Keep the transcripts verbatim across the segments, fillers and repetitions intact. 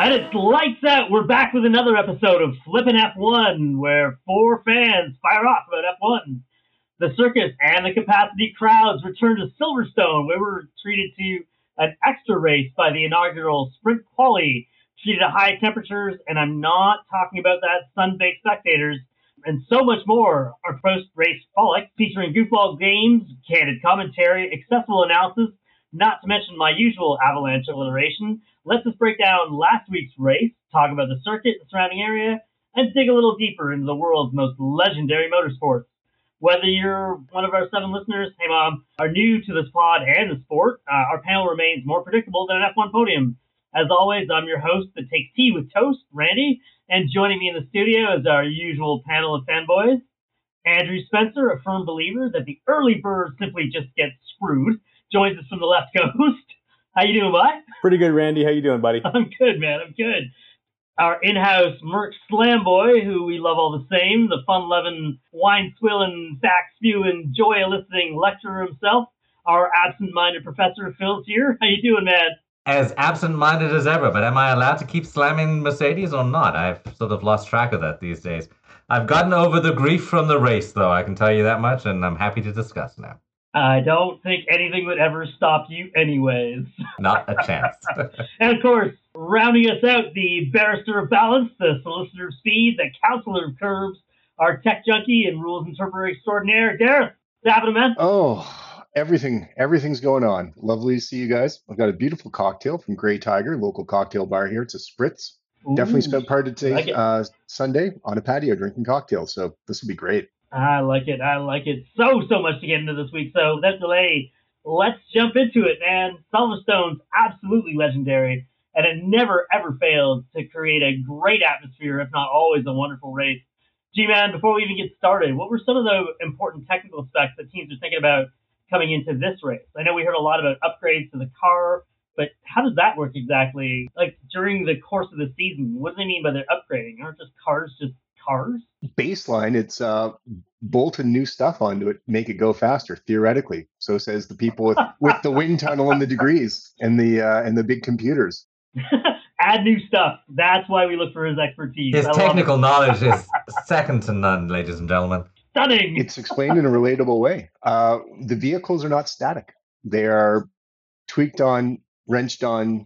And it's lights out. We're back with another episode of Flippin' F one, where four fans fire off about F one. The circus and the capacity crowds return to Silverstone, where we're treated to an extra race by the inaugural Sprint Quali, treated at high temperatures, and I'm not talking about that sun-baked spectators, and so much more. Our post-race frolic, featuring goofball games, candid commentary, accessible analysis, not to mention my usual avalanche alliteration. Let's just break down last week's race, talk about the circuit and surrounding area, and dig a little deeper into the world's most legendary motorsports. Whether you're one of our seven listeners, hey Mom, are new to this pod and the sport, uh, our panel remains more predictable than an F one podium. As always, I'm your host that takes tea with toast, Randy, and joining me in the studio is our usual panel of fanboys. Andrew Spencer, a firm believer that the early bird simply just gets screwed, joins us from the left coast. How you doing, bud? Pretty good, Randy. How you doing, buddy? I'm good, man. I'm good. Our in-house Merc Slam Boy, who we love all the same, the fun-loving, wine-swilling, fact-spewing, joy-eliciting lecturer himself, our absent-minded Professor Phil's here. How you doing, man? As absent-minded as ever, but am I allowed to keep slamming Mercedes or not? I've sort of lost track of that these days. I've gotten over the grief from the race, though, I can tell you that much, and I'm happy to discuss now. I don't think anything would ever stop you anyways. Not a chance. And of course, rounding us out, the barrister of balance, the solicitor of speed, the counselor of curbs, our tech junkie and rules interpreter extraordinaire, Gareth. What's happening, man? Oh, everything. Everything's going on. Lovely to see you guys. I've got a beautiful cocktail from Grey Tiger, local cocktail bar here. It's a spritz. Ooh, definitely spent part of today, like uh, Sunday on a patio drinking cocktails, so this will be great. I like it. I like it so, so much to get into this week. So without delay, let's jump into it, man. Silverstone's absolutely legendary, and it never, ever fails to create a great atmosphere, if not always a wonderful race. G-Man, before we even get started, what were some of the important technical specs that teams are thinking about coming into this race? I know we heard a lot about upgrades to the car, but how does that work exactly? Like, during the course of the season, what do they mean by their upgrading? Aren't just cars just cars? Baseline, it's uh bolting new stuff onto it, make it go faster, theoretically. So says the people with, with the wind tunnel and the degrees and the uh and the big computers. Add new stuff. That's why we look for his expertise. His I technical knowledge is second to none, ladies and gentlemen. Stunning. It's explained in a relatable way. Uh the vehicles are not static. They are tweaked on, wrenched on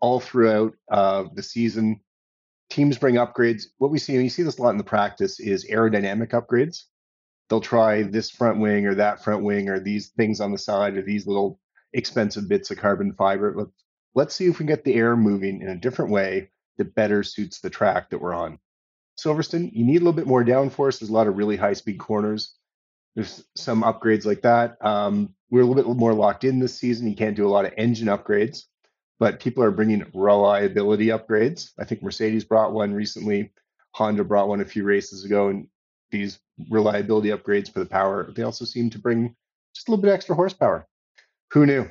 all throughout uh the season. Teams bring upgrades. What we see, and you see this a lot in the practice, is aerodynamic upgrades. They'll try this front wing or that front wing or these things on the side or these little expensive bits of carbon fiber. Let's see if we can get the air moving in a different way that better suits the track that we're on. Silverstone, you need a little bit more downforce. There's a lot of really high-speed corners. There's some upgrades like that. Um, we're a little bit more locked in this season. You can't do a lot of engine upgrades, but people are bringing reliability upgrades. I think Mercedes brought one recently. Honda brought one a few races ago, and these reliability upgrades for the power, they also seem to bring just a little bit extra horsepower. Who knew?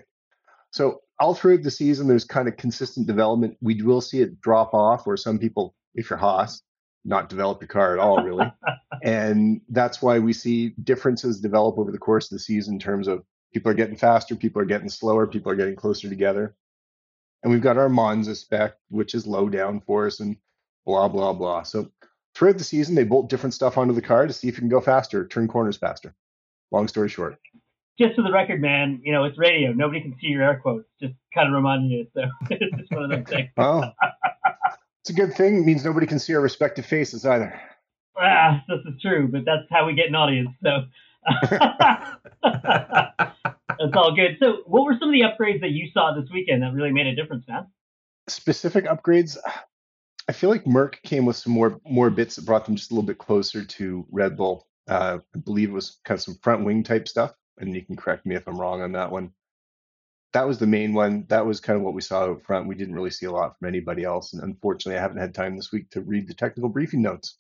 So all through the season, there's kind of consistent development. We will see it drop off, or some people, if you're Haas, not develop your car at all, really. And that's why we see differences develop over the course of the season in terms of people are getting faster, people are getting slower, people are getting closer together. And we've got our Monza spec, which is low downforce and blah, blah, blah. So throughout the season, they bolt different stuff onto the car to see if you can go faster, turn corners faster. Long story short. Just for the record, man, you know, it's radio. Nobody can see your air quotes. Just kind of reminding you. So it's just one of those things. Well, it's a good thing. It means nobody can see our respective faces either. Ah, this is true, but that's how we get an audience. So that's all good. So what were some of the upgrades that you saw this weekend that really made a difference, man? Specific upgrades? I feel like Merc came with some more more bits that brought them just a little bit closer to Red Bull. Uh, I believe it was kind of some front wing type stuff, and you can correct me if I'm wrong on that one. That was the main one. That was kind of what we saw up front. We didn't really see a lot from anybody else, and unfortunately I haven't had time this week to read the technical briefing notes.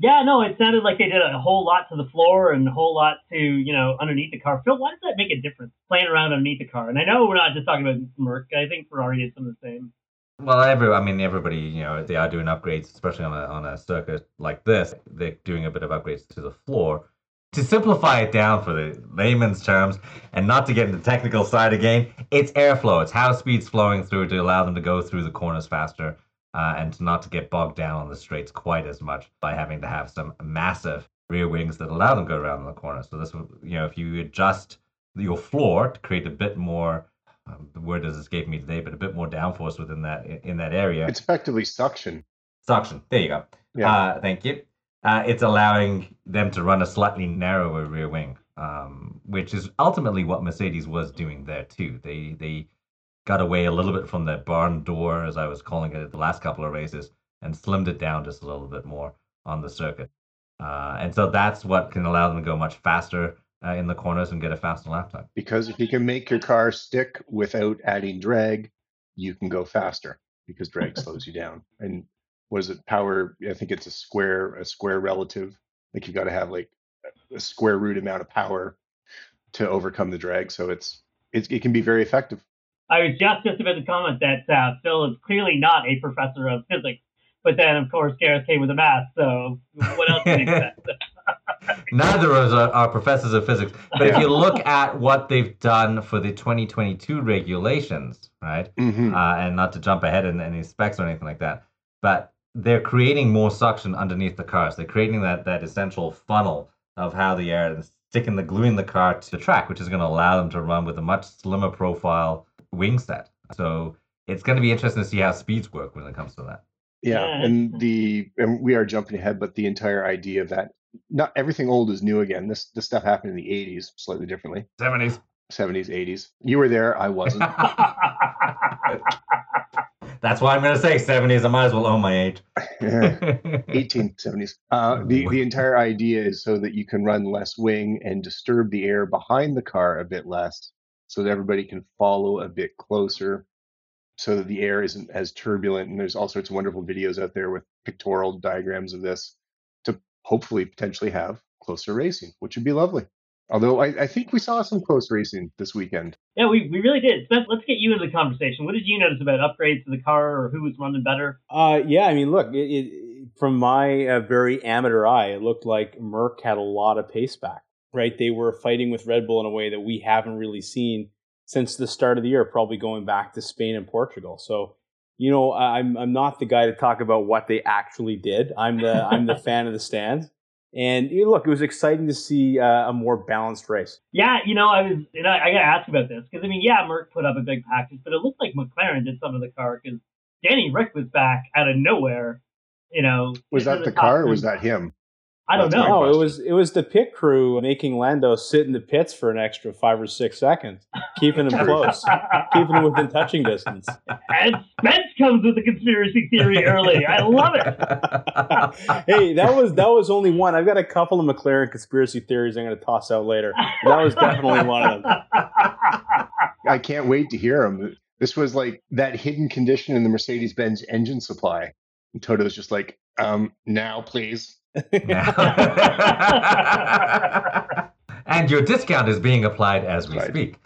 Yeah, no, it sounded like they did a whole lot to the floor and a whole lot to, you know, underneath the car. Phil, why does that make a difference, playing around underneath the car? And I know we're not just talking about Merc. I think Ferrari did some of the same. Well, every, I mean, everybody, you know, they are doing upgrades, especially on a, on a circuit like this. They're doing a bit of upgrades to the floor. To simplify it down for the layman's terms and not to get into the technical side again, it's airflow. It's how speed's flowing through to allow them to go through the corners faster. uh, and to not to get bogged down on the straights quite as much by having to have some massive rear wings that allow them to go around in the corner. So this, you know, if you adjust your floor to create a bit more, um, the word has escaped me today, but a bit more downforce within that in that area. It's effectively suction. Suction. There you go. Yeah. Uh, thank you. Uh, it's allowing them to run a slightly narrower rear wing, um, which is ultimately what Mercedes was doing there too. They they got away a little bit from their barn door, as I was calling it, the last couple of races, and slimmed it down just a little bit more on the circuit. Uh, and so that's what can allow them to go much faster uh, in the corners and get a faster lap time. Because if you can make your car stick without adding drag, you can go faster because drag slows you down. And what is it, power? I think it's a square, a square relative. Like you've got to have like a square root amount of power to overcome the drag. So it's, it's it can be very effective. I was just, just about to comment that uh, Phil is clearly not a professor of physics. But then, of course, Gareth came with a math, so what else can you expect? Neither of us are, are professors of physics. But if you look at what they've done for the twenty twenty-two regulations, right, mm-hmm. uh, and not to jump ahead in any specs or anything like that, but they're creating more suction underneath the cars. They're creating that that essential funnel of how the air is sticking the gluing the car to the track, which is going to allow them to run with a much slimmer profile wing set. So it's going to be interesting to see how speeds work when it comes to that. Yeah, and the and we are jumping ahead, but the entire idea of that, not everything old is new again. This this stuff happened in the eighties, slightly differently. Seventies, seventies, eighties. You were there, I wasn't. That's why I'm going to say seventies. I might as well own my age. eighteen seventies. Uh, the the entire idea is so that you can run less wing and disturb the air behind the car a bit less, so that everybody can follow a bit closer. So that the air isn't as turbulent. And there's all sorts of wonderful videos out there with pictorial diagrams of this to hopefully potentially have closer racing, which would be lovely. Although I, I think we saw some close racing this weekend. Yeah, we, we really did. Spence, let's get you into the conversation. What did you notice about upgrades to the car or who was running better? Uh, yeah, I mean, look, it, it, from my uh, very amateur eye, it looked like Merck had a lot of pace back, right? They were fighting with Red Bull in a way that we haven't really seen since the start of the year, probably going back to Spain and Portugal. So, you know, I'm I'm not the guy to talk about what they actually did. I'm the I'm the fan of the stands. And you know, look, it was exciting to see uh, a more balanced race. Yeah, you know, I was and I, I got to ask about this because I mean, yeah, Merck put up a big package, but it looked like McLaren did some of the car because Danny Rick was back out of nowhere. You know, was that the car? Or was that him? I don't know. No, it was it was the pit crew making Lando sit in the pits for an extra five or six seconds, keeping him close, keeping him within touching distance. And Spence comes with the conspiracy theory early. I love it. Hey, that was that was only one. I've got a couple of McLaren conspiracy theories I'm going to toss out later. That was definitely one of them. I can't wait to hear them. This was like that hidden condition in the Mercedes-Benz engine supply. And Toto's just like, um, now, please. And your discount is being applied as we right. speak.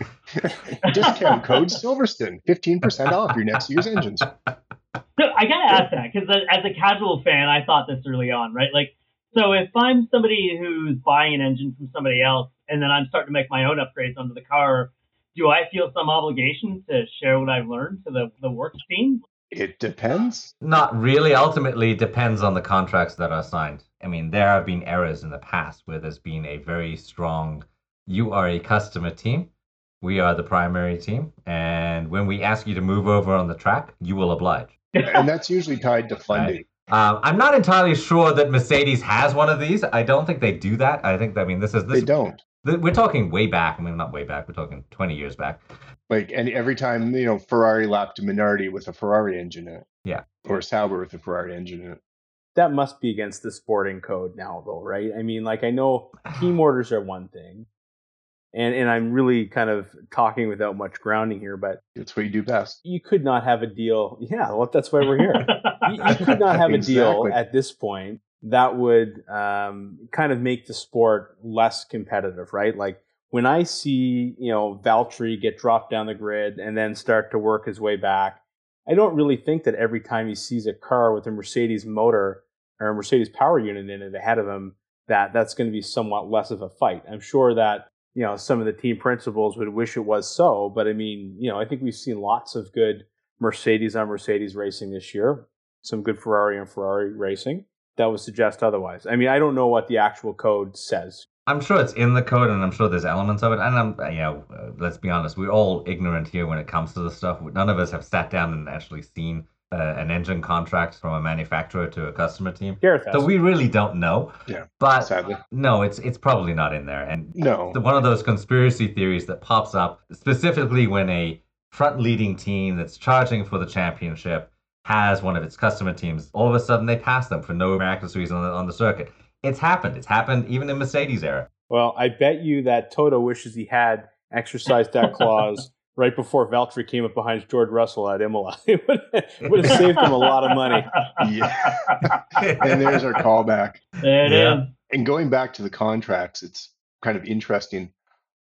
Discount code Silverstone, fifteen percent off your next year's engines. So I gotta ask that because as a casual fan, I thought this early on, right? Like, so if I'm somebody who's buying an engine from somebody else, and then I'm starting to make my own upgrades onto the car, do I feel some obligation to share what I've learned to the the work team? It depends. Not really. Ultimately, it depends on the contracts that are signed. I mean, there have been errors in the past where there's been a very strong, you are a customer team, we are the primary team, and when we ask you to move over on the track, you will oblige. And that's usually tied to funding. Right. Um, I'm not entirely sure that Mercedes has one of these. I don't think they do that. I think, I mean, this is... This, they don't. Th- we're talking way back. I mean, not way back. We're talking twenty years back. Like, and every time, you know, Ferrari lapped a Minardi with a Ferrari engine in it. Yeah. Or Sauber with a Ferrari engine in it. That must be against the sporting code now, though, right? I mean, like, I know team orders are one thing. And and I'm really kind of talking without much grounding here, but... That's what you do best. You could not have a deal. Yeah, well, that's why we're here. you, you could not have exactly. a deal at this point that would um, kind of make the sport less competitive, right? Like, when I see, you know, Valtteri get dropped down the grid and then start to work his way back, I don't really think that every time he sees a car with a Mercedes motor or a Mercedes power unit in it ahead of him, that that's going to be somewhat less of a fight. I'm sure that, you know, some of the team principals would wish it was so, but I mean, you know, I think we've seen lots of good Mercedes on Mercedes racing this year. some good Ferrari and Ferrari racing that would suggest otherwise. I mean, I don't know what the actual code says. I'm sure it's in the code, and I'm sure there's elements of it. And I'm, you know, uh, let's be honest, we're all ignorant here when it comes to this stuff. None of us have sat down and actually seen uh, an engine contract from a manufacturer to a customer team. Gareth has. So we really don't know. Yeah, but sadly. No, it's it's probably not in there. And no, one of those conspiracy theories that pops up specifically when a front-leading team that's charging for the championship has one of its customer teams. All of a sudden, they pass them for no miraculous reason on the, on the circuit. It's happened. It's happened even in Mercedes era. Well, I bet you that Toto wishes he had exercised that clause right before Valtteri came up behind George Russell at Imola. It would, it would have saved him a lot of money. Yeah. And there's our callback. There it yeah. is. And going back to the contracts, it's kind of interesting.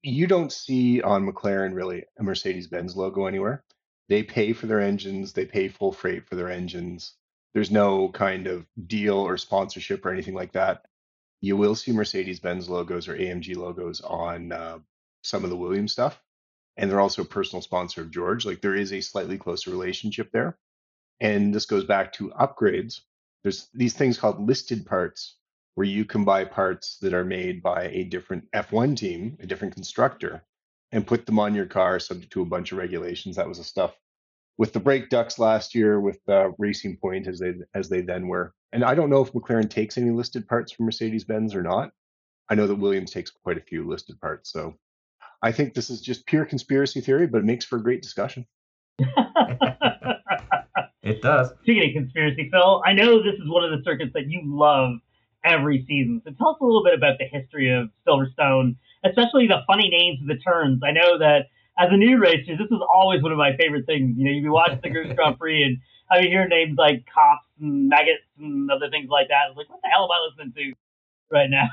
You don't see on McLaren really a Mercedes-Benz logo anywhere. They pay for their engines. They pay full freight for their engines. There's no kind of deal or sponsorship or anything like that. You will see Mercedes-Benz logos or A M G logos on uh, some of the Williams stuff. And they're also a personal sponsor of George. Like, there is a slightly closer relationship there. And this goes back to upgrades. There's these things called listed parts where you can buy parts that are made by a different F one team, a different constructor, and put them on your car subject to a bunch of regulations. That was the stuff with the brake ducts last year with uh, Racing Point as they as they then were. And I don't know if McLaren takes any listed parts from Mercedes-Benz or not. I know that Williams takes quite a few listed parts. So I think this is just pure conspiracy theory, but it makes for a great discussion. It does. Speaking of conspiracy, Phil, I know this is one of the circuits that you love every season. So tell us a little bit about the history of Silverstone, especially the funny names of the turns. I know that as a new racer, this is always one of my favorite things. You know, you'd be watching the Group's Grand Prix and I would hear names like Copse and Maggots and other things like that. It's like, what the hell am I listening to right now?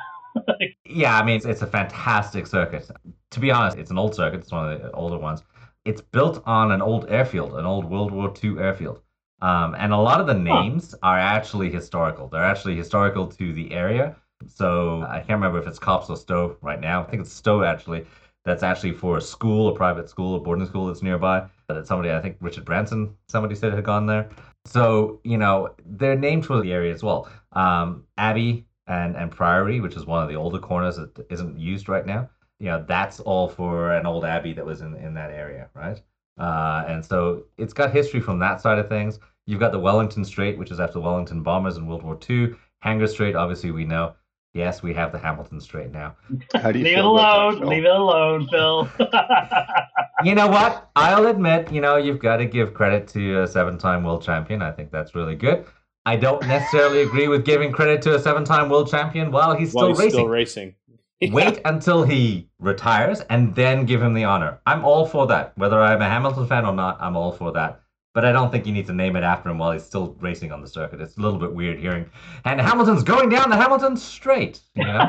like, yeah, I mean, it's, it's a fantastic circuit. To be honest, it's an old circuit. It's one of the older ones. It's built on an old airfield, an old World War Two airfield. Um, and a lot of the names huh. are actually historical. They're actually historical to the area. So I can't remember if it's Copse or Stowe right now. I think it's Stowe, actually. That's actually for a school, a private school, a boarding school that's nearby. That somebody, I think Richard Branson, somebody said had gone there. So, you know, they're named for the area as well. Um, Abbey and, and Priory, which is one of the older corners that isn't used right now. You know, that's all for an old abbey that was in, in that area, right? Uh, and so it's got history from that side of things. You've got the Wellington Strait, which is after the Wellington bombers in World War Two. Hangar Strait, obviously we know. Yes, we have the Hamilton Strait now. How do you leave it alone. That, leave it alone, Phil. You know what? I'll admit, you know, you've got to give credit to a seven-time world champion. I think that's really good. I don't necessarily agree with giving credit to a seven-time world champion while he's still while he's racing. Still racing. Wait until he retires and then give him the honor. I'm all for that. Whether I'm a Hamilton fan or not, I'm all for that. But I don't think you need to name it after him while he's still racing on the circuit. It's a little bit weird hearing, and Hamilton's going down the Hamilton Strait. You know?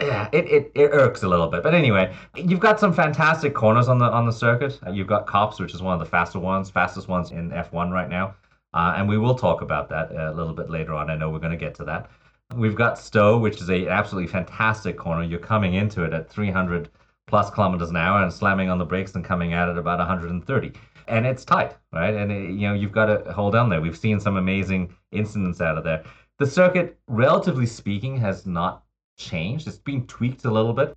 Yeah, it, it, it irks a little bit. But anyway, you've got some fantastic corners on the on the circuit. You've got Copse, which is one of the faster ones, fastest ones in F one right now. Uh, and we will talk about that a little bit later on. I know we're going to get to that. We've got Stowe, which is an absolutely fantastic corner. You're coming into it at three hundred plus kilometers an hour and slamming on the brakes and coming out at about one hundred thirty. And it's tight, right? And, it, you know, you've got to hold on there. We've seen some amazing incidents out of there. The circuit, relatively speaking, has not changed. It's been tweaked a little bit.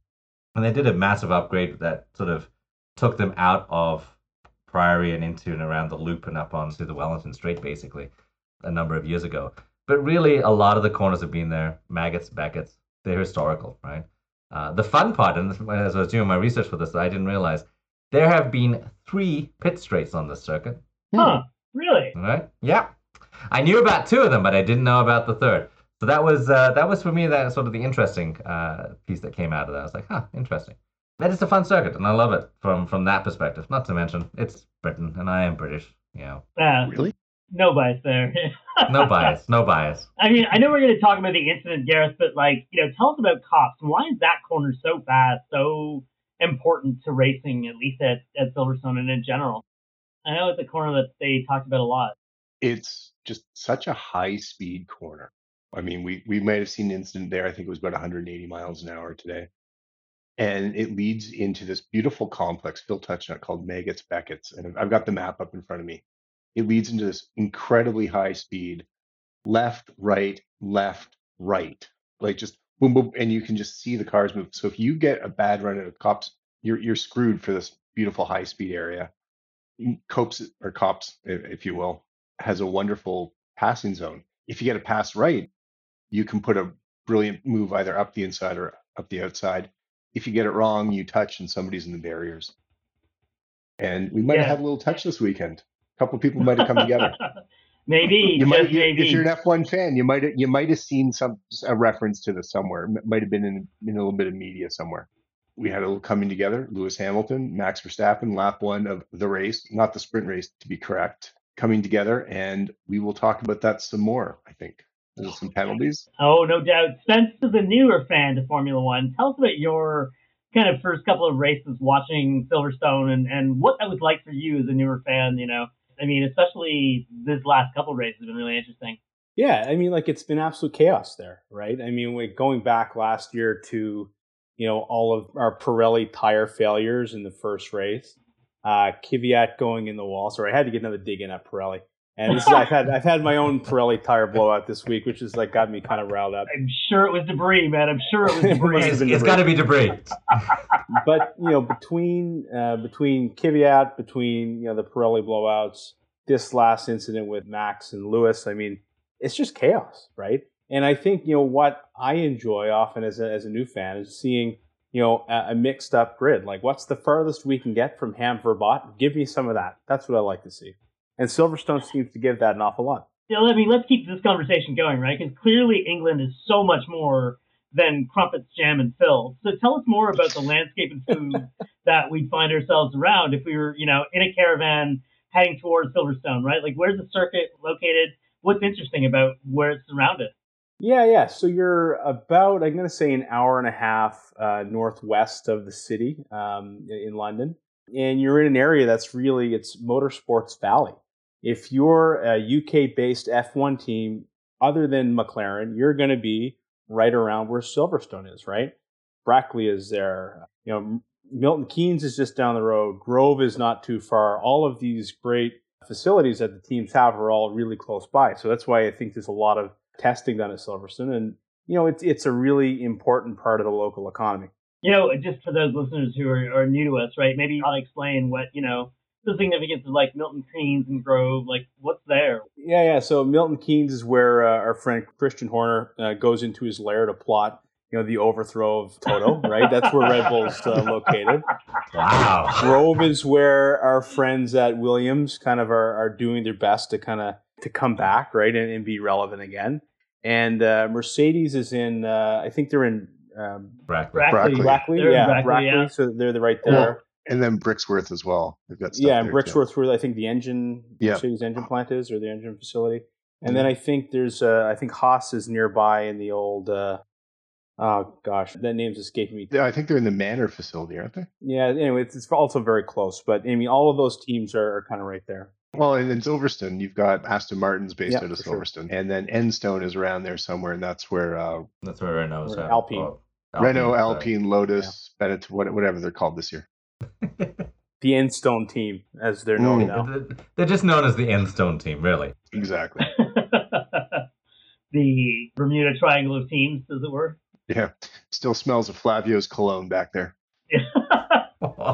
And they did a massive upgrade that sort of took them out of Priory and into and around the loop and up onto the Wellington Strait, basically, a number of years ago. But really, a lot of the corners have been there. Maggots, Beckett's, they're historical, right? Uh, the fun part, and as I was doing my research for this, I didn't realize there have been three pit straights on this circuit. Huh, really? Right? Yeah. I knew about two of them, but I didn't know about the third. So that was, uh, that was for me, that sort of the interesting uh, piece that came out of that. I was like, huh, interesting. That is a fun circuit, and I love it from, from that perspective. Not to mention, it's Britain, and I am British, you know. Uh, really? No bias there. no bias, no bias. I mean, I know we're going to talk about the incident, Gareth, but, like, you know, tell us about Copse. Why is that corner so fast, so important to racing, at least at, at Silverstone and in general? I know it's a corner that they talked about a lot. It's just such a high-speed corner. I mean, we, we might have seen an incident there. I think it was about one hundred eighty miles an hour today. And it leads into this beautiful complex, Phil touched on it, called Maggots Beckett's. And I've got the map up in front of me. it leads into this incredibly high speed, left, right, left, right, like just boom, boom, and you can just see the cars move. So if you get a bad run at a Copse, you're you're screwed for this beautiful high speed area. Copse or Copse, if you will, has a wonderful passing zone. If you get a pass right, you can put a brilliant move either up the inside or up the outside. If you get it wrong, you touch and somebody's in the barriers. And we might yeah. have had a little touch this weekend. A couple of people might have come together. Maybe you might, you, maybe. If you're an F one fan, you might you might have seen some a reference to this somewhere. It might have been in, in a little bit of media somewhere. We had a little coming together. Lewis Hamilton, Max Verstappen, lap one of the race, not the sprint race to be correct, coming together, and we will talk about that some more. I think there's some penalties. Oh, no doubt. Spence is a newer fan to Formula One. Tell us about your kind of first couple of races watching Silverstone and, and what that was like for you as a newer fan, you know. I mean, especially this last couple of races have been really interesting. Yeah, I mean, like, it's been absolute chaos there, right? I mean, like, going back last year to, you know, all of our Pirelli tire failures in the first race, uh, Kvyat going in the wall. Sorry, I had to get another dig in at Pirelli. And this is, I've had I've had my own Pirelli tire blowout this week, which is like got me kind of riled up. I'm sure it was debris, man. I'm sure it was debris. it it's it's got to be debris. But you know, between uh, between Kvyat, between you know the Pirelli blowouts, this last incident with Max and Lewis, I mean, it's just chaos, right? And I think you know what I enjoy often as a, as a new fan is seeing you know a, a mixed up grid. Like, what's the furthest we can get from Ham Verstappen? Give me some of that. That's what I like to see. And Silverstone seems to give that an awful lot. Yeah, I mean, let's keep this conversation going, right? Because clearly England is so much more than crumpets, jam, and Phil. So tell us more about the landscape and food that we'd find ourselves around if we were, you know, in a caravan heading towards Silverstone, right? Like, where's the circuit located? What's interesting about where it's surrounded? Yeah, yeah. So you're about, I'm going to say, an hour and a half uh, northwest of the city um, in London. And you're in an area that's really, it's Motorsports Valley. If you're a U K-based F one team, other than McLaren, you're going to be right around where Silverstone is, right? Brackley is there. You know, Milton Keynes is just down the road. Grove is not too far. All of these great facilities that the teams have are all really close by. So that's why I think there's a lot of testing done at Silverstone. And, you know, it's it's a really important part of the local economy. You know, just for those listeners who are, are new to us, right, maybe you ought to explain what, you know, the significance of like Milton Keynes and Grove, like what's there? Yeah, yeah. So Milton Keynes is where uh, our friend Christian Horner uh, goes into his lair to plot, you know, the overthrow of Toto, right? That's where Red Bull's uh, located. Wow. Grove is where our friends at Williams kind of are, are doing their best to kind of to come back, right, and, and be relevant again. And uh, Mercedes is in, uh, I think they're in, Um, Brackley. Brackley. Brackley. Yeah, Brackley, Brackley, yeah. So they're the right there. Yeah. And then Brixworth as well. They've got stuff yeah, and Brixworth too. Where I think the engine, yeah. Mercedes engine plant is, or the engine facility. And yeah. then I think there's, uh, I think Haas is nearby in the old, uh, oh gosh, that name's escaping me. I think they're in the Manor facility, aren't they? Yeah, anyway, it's, it's also very close. But I mean, all of those teams are, are kind of right there. Well, and in Silverstone, you've got Aston Martin's based yep, out of Silverstone. Sure. And then Endstone is around there somewhere, and that's where... Uh, that's where Renault's at. Alpine. Oh. Alpine, Renault, Alpine, sorry. Lotus, yeah. Bennett, whatever they're called this year. The Endstone team, as they're known mm. now. They're just known as the Endstone team, really. Exactly. The Bermuda Triangle of teams, as it were. Yeah. Still smells of Flavio's cologne back there. uh,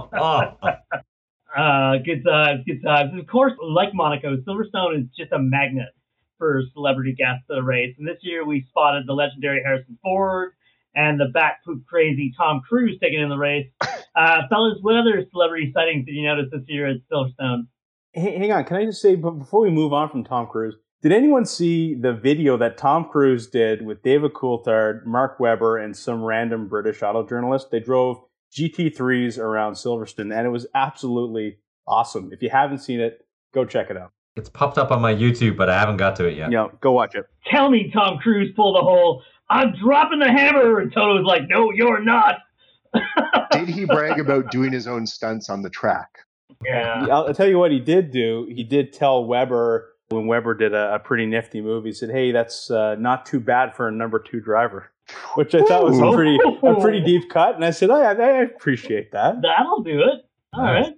good times, good times. And of course, like Monaco, Silverstone is just a magnet for celebrity guests at the race. And this year we spotted the legendary Harrison Ford and the back poop crazy Tom Cruise taking in the race. Uh, fellas, what other celebrity sightings did you notice this year at Silverstone? Hey, hang on, can I just say, but before we move on from Tom Cruise, did anyone see the video that Tom Cruise did with David Coulthard, Mark Webber, and some random British auto journalist? They drove G T threes around Silverstone, and it was absolutely awesome. If you haven't seen it, go check it out. It's popped up on my YouTube, but I haven't got to it yet. Yeah, go watch it. Tell me Tom Cruise pulled a whole, I'm dropping the hammer, and Toto was like, no, you're not. Did he brag about doing his own stunts on the track? Yeah. I'll, I'll tell you what he did do. He did tell Webber, when Webber did a, a pretty nifty move, he said, hey, that's uh, not too bad for a number two driver. Which I thought was a pretty a pretty deep cut. And I said, I, I appreciate that. That'll do it. All right.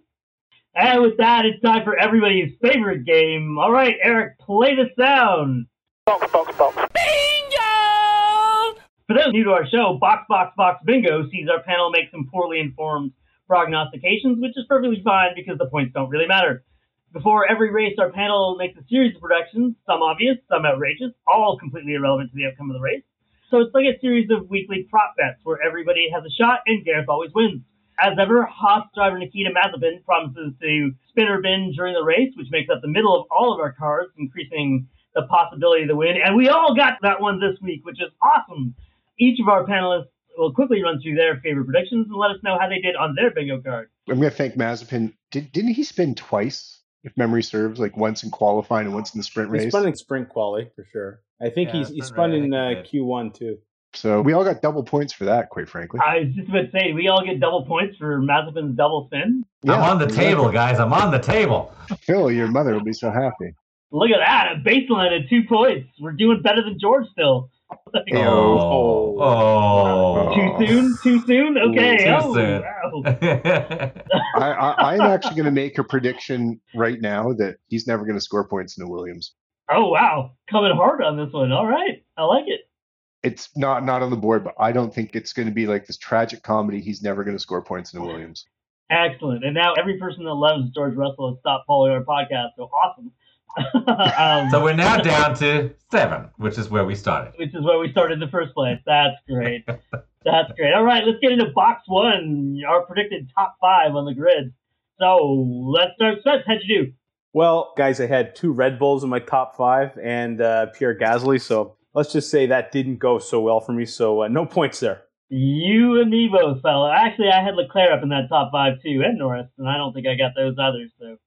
And with that, it's time for everybody's favorite game. All right, Eric, play the sound. Box, box, box. Bingo! For those new to our show, Box, Box, Box Bingo sees our panel make some poorly informed prognostications, which is perfectly fine because the points don't really matter. Before every race, our panel makes a series of predictions, some obvious, some outrageous, all completely irrelevant to the outcome of the race. So it's like a series of weekly prop bets where everybody has a shot and Gareth always wins. As ever, Haas driver Nikita Mazepin promises to spin or bin during the race, which makes up the middle of all of our cars, increasing the possibility of the win. And we all got that one this week, which is awesome. Each of our panelists will quickly run through their favorite predictions and let us know how they did on their bingo card. I'm going to thank Mazepin. Did, didn't he spin twice, if memory serves, like once in qualifying and once in the sprint race? He spun in sprint quali, for sure. I think yeah, he's, he spun right. in uh, Q one, too. So we all got double points for that, quite frankly. I was just about to say, we all get double points for Mazepin's double spin. Yeah, I'm on the exactly. table, guys. I'm on the table. Phil, your mother will be so happy. Look at that. A baseline of two points. We're doing better than George still. oh. oh. Too soon? Too soon? Okay. Too oh, soon. Wow. I, I, I'm actually going to make a prediction right now that he's never going to score points in a Williams. Oh, wow. Coming hard on this one. All right. I like it. It's not, not on the board, but I don't think it's going to be like this tragic comedy. He's never going to score points in a Williams. Excellent. And now every person that loves George Russell has stopped following our podcast. So awesome. um, so we're now down to seven, which is where we started. Which is where we started in the first place. That's great. That's great. All right, let's get into box one, our predicted top five on the grid. So let's start. Seth, how'd you do? Well, guys, I had two Red Bulls in my top five and uh, Pierre Gasly, so... let's just say that didn't go so well for me, so uh, no points there. You and me both, fella. Actually, I had Leclerc up in that top five, too, and Norris, and I don't think I got those others, so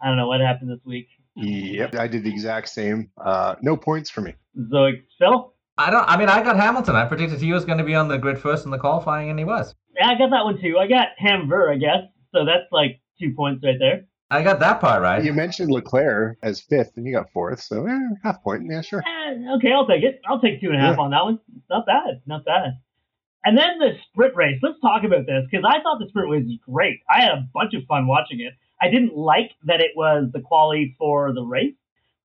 I don't know what happened this week. Yep, I did the exact same. Uh, no points for me. So, Phil? I don't. I mean, I got Hamilton. I predicted he was going to be on the grid first in the qualifying, and he was. Yeah, I got that one, too. I got Hamver, I guess, so that's like two points right there. I got that part right. You mentioned Leclerc as fifth, and you got fourth, so eh, half point. Yeah, sure. Eh, okay, I'll take it. I'll take two and a half yeah. on that one. Not bad. Not bad. And then the sprint race. Let's talk about this, because I thought the sprint race was great. I had a bunch of fun watching it. I didn't like that it was the quali for the race,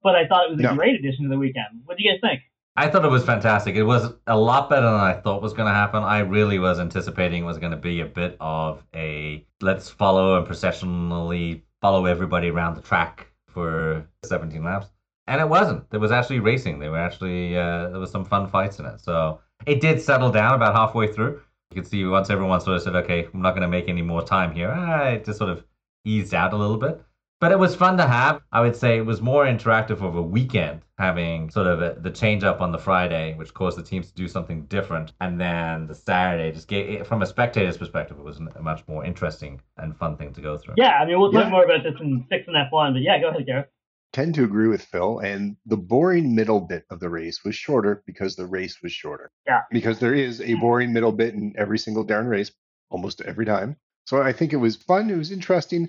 but I thought it was a no. great addition to the weekend. What do you guys think? I thought it was fantastic. It was a lot better than I thought was going to happen. I really was anticipating it was going to be a bit of a let's follow and processionally follow everybody around the track for seventeen laps. And it wasn't. There was actually racing. There were actually, uh, there was some fun fights in it. So it did settle down about halfway through. You could see once everyone sort of said, okay, I'm not going to make any more time here. Ah, it just sort of eased out a little bit. But it was fun to have. I would say it was more interactive of a weekend, having sort of a, the change up on the Friday, which caused the teams to do something different. And then the Saturday just gave it, from a spectator's perspective, it was a much more interesting and fun thing to go through. Yeah, I mean, we'll talk yeah. more about this in six and F one, but yeah, go ahead, Gareth. Tend to agree with Phil, and the boring middle bit of the race was shorter because the race was shorter. Yeah. Because there is a boring middle bit in every single darn race, almost every time. So I think it was fun. It was interesting.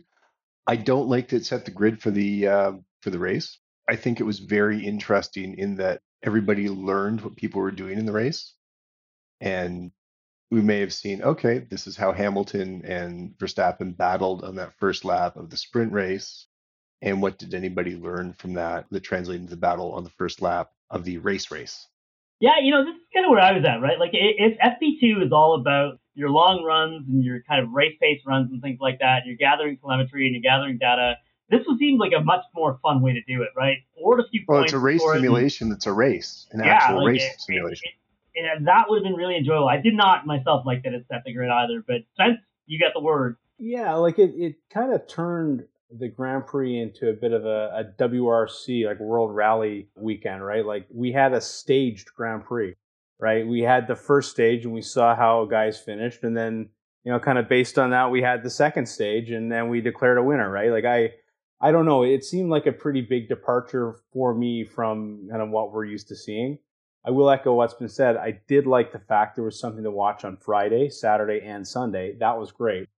I don't like that it set the grid for the uh, for the race. I think it was very interesting in that everybody learned what people were doing in the race. And we may have seen, okay, this is how Hamilton and Verstappen battled on that first lap of the sprint race. And what did anybody learn from that that translated into the battle on the first lap of the race race? Yeah, you know, this is kind of where I was at, right? Like, if F P two is all about your long runs and your kind of race pace runs and things like that, you're gathering telemetry and you're gathering data, this would seem like a much more fun way to do it, right? Or a few well, points. Well, it's a race simulation that's a race, an yeah, actual like race it, simulation. It, it, it, that would have been really enjoyable. I did not myself like that it set the grid either, but since you got the word. Yeah, like it, it kind of turned the Grand Prix into a bit of a, a W R C, like World Rally weekend, right? Like we had a staged Grand Prix. Right, we had the first stage and we saw how guys finished, and then you know, kind of based on that, we had the second stage, and then we declared a winner. Right, like I, I don't know. It seemed like a pretty big departure for me from kind of what we're used to seeing. I will echo what's been said. I did like the fact there was something to watch on Friday, Saturday, and Sunday. That was great,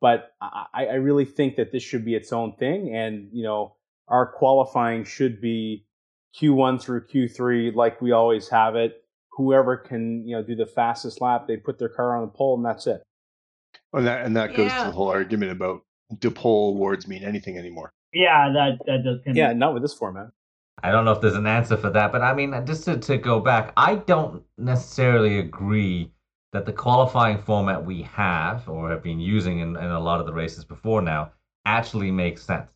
but I, I really think that this should be its own thing, and you know, our qualifying should be Q one through Q three, like we always have it. Whoever can, you know, do the fastest lap, they put their car on the pole, and that's it. Well, that, and that goes yeah. to the whole argument about DePaul awards mean anything anymore. Yeah, that, that does kind of... Yeah, not with this format. I don't know if there's an answer for that, but I mean, just to, to go back, I don't necessarily agree that the qualifying format we have or have been using in, in a lot of the races before now actually makes sense.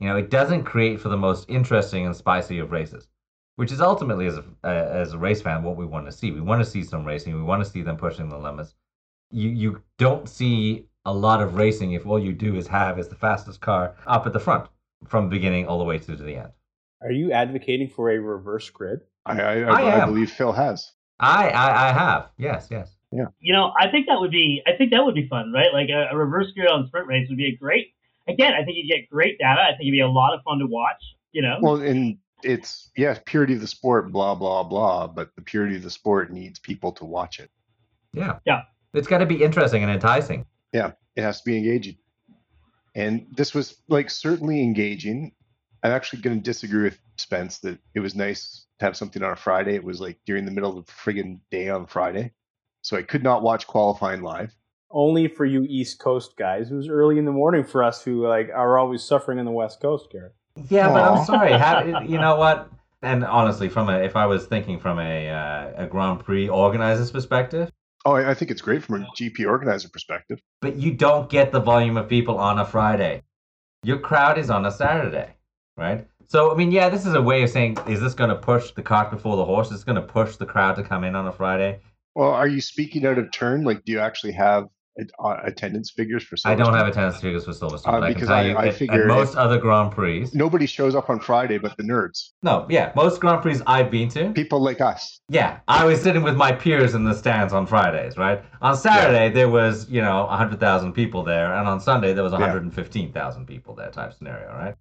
You know, it doesn't create for the most interesting and spicy of races, which is ultimately, as a, uh, as a race fan, what we want to see. We want to see some racing. We want to see them pushing the limits. You you don't see a lot of racing if all you do is have is the fastest car up at the front from beginning all the way through to the end. Are you advocating for a reverse grid? I I, I, I, I believe Phil has. I, I I have. Yes, yes. Yeah. You know, I think that would be I think that would be fun, right? Like a, a reverse grid on sprint race would be a great. Again, I think you'd get great data. I think it'd be a lot of fun to watch. You know. Well, and it's yes, yeah, purity of the sport, blah blah blah. But the purity of the sport needs people to watch it. Yeah. Yeah. It's got to be interesting and enticing. Yeah, it has to be engaging. And this was like certainly engaging. I'm actually going to disagree with Spence that it was nice to have something on a Friday. It was like during the middle of the friggin' day on Friday. So I could not watch qualifying live. Only for you East Coast guys. It was early in the morning for us who like are always suffering in the West Coast, Gareth. Yeah, aww. But I'm sorry. How, you know what? And honestly, from a, if I was thinking from a, uh, a Grand Prix organizer's perspective. Oh, I think it's great from a G P organizer perspective. But you don't get the volume of people on a Friday. Your crowd is on a Saturday. Right? So, I mean, yeah, this is a way of saying, is this going to push the cart before the horse? Is this going to push the crowd to come in on a Friday? Well, are you speaking out of turn? Like, do you actually have uh, attendance figures for Silverstone? I don't have attendance figures for Silverstone. Uh, but because I can tell I, you, I figure at most other Grand Prix. Nobody shows up on Friday but the nerds. No, yeah. Most Grand Prix I've been to. People like us. Yeah. I was sitting with my peers in the stands on Fridays, right? On Saturday, yeah. There was, you know, one hundred thousand people there. And on Sunday, there was one hundred fifteen thousand yeah. people there type scenario, right?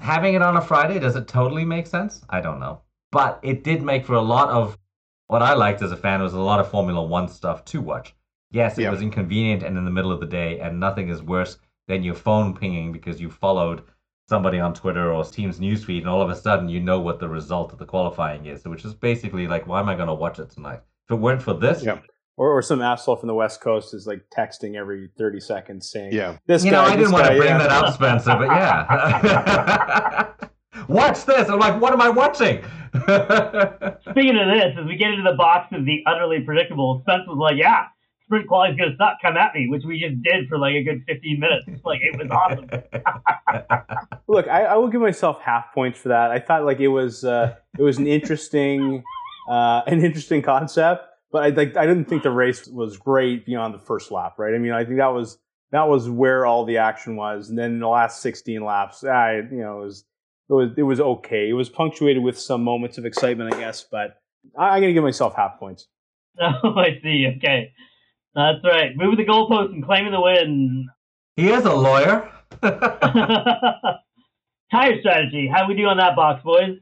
Having it on a Friday, does it totally make sense? I don't know. But it did make for a lot of what I liked as a fan was a lot of Formula One stuff to watch. Yes, it yeah. was inconvenient and in the middle of the day, and nothing is worse than your phone pinging because you followed somebody on Twitter or team's newsfeed, and all of a sudden you know what the result of the qualifying is, which is basically like, why am I going to watch it tonight? If it weren't for this... Yeah. Or, or some asshole from the West Coast is like texting every thirty seconds saying, yeah. this you guy, know, I didn't want guy, to bring yeah. that up, Spencer, but yeah. Watch this. I'm like, what am I watching? Speaking of this, as we get into the box of the utterly predictable, Spence was like, yeah, sprint quality is going to suck. Come at me, which we just did for like a good fifteen minutes. Like, it was awesome. Look, I, I will give myself half points for that. I thought like it was, uh, it was an interesting, uh, an interesting concept. But I like I didn't think the race was great beyond the first lap, right? I mean, I think that was that was where all the action was, and then the last sixteen laps, I you know, it was it was it was okay. It was punctuated with some moments of excitement, I guess, but I, I'm gonna give myself half points. Oh, I see. Okay, that's right. Moving the goalposts and claiming the win. He is a lawyer. Tire strategy. How we do on that box, boys?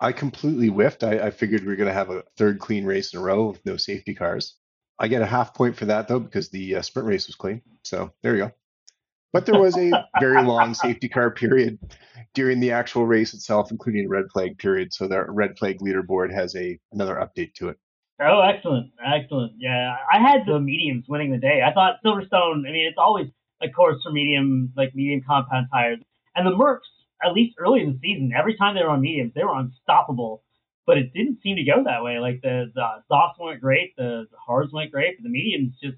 I completely whiffed. I, I figured we were going to have a third clean race in a row with no safety cars. I get a half point for that, though, because the uh, sprint race was clean. So there you go. But there was a very long safety car period during the actual race itself, including a red flag period. So the red flag leaderboard has a another update to it. Oh, excellent. Excellent. Yeah, I had the mediums winning the day. I thought Silverstone, I mean, it's always a course for medium, like medium compound tires. And the Mercs, at least early in the season, every time they were on mediums, they were unstoppable. But it didn't seem to go that way. Like the, the softs weren't great, the, the hards went great, but the mediums just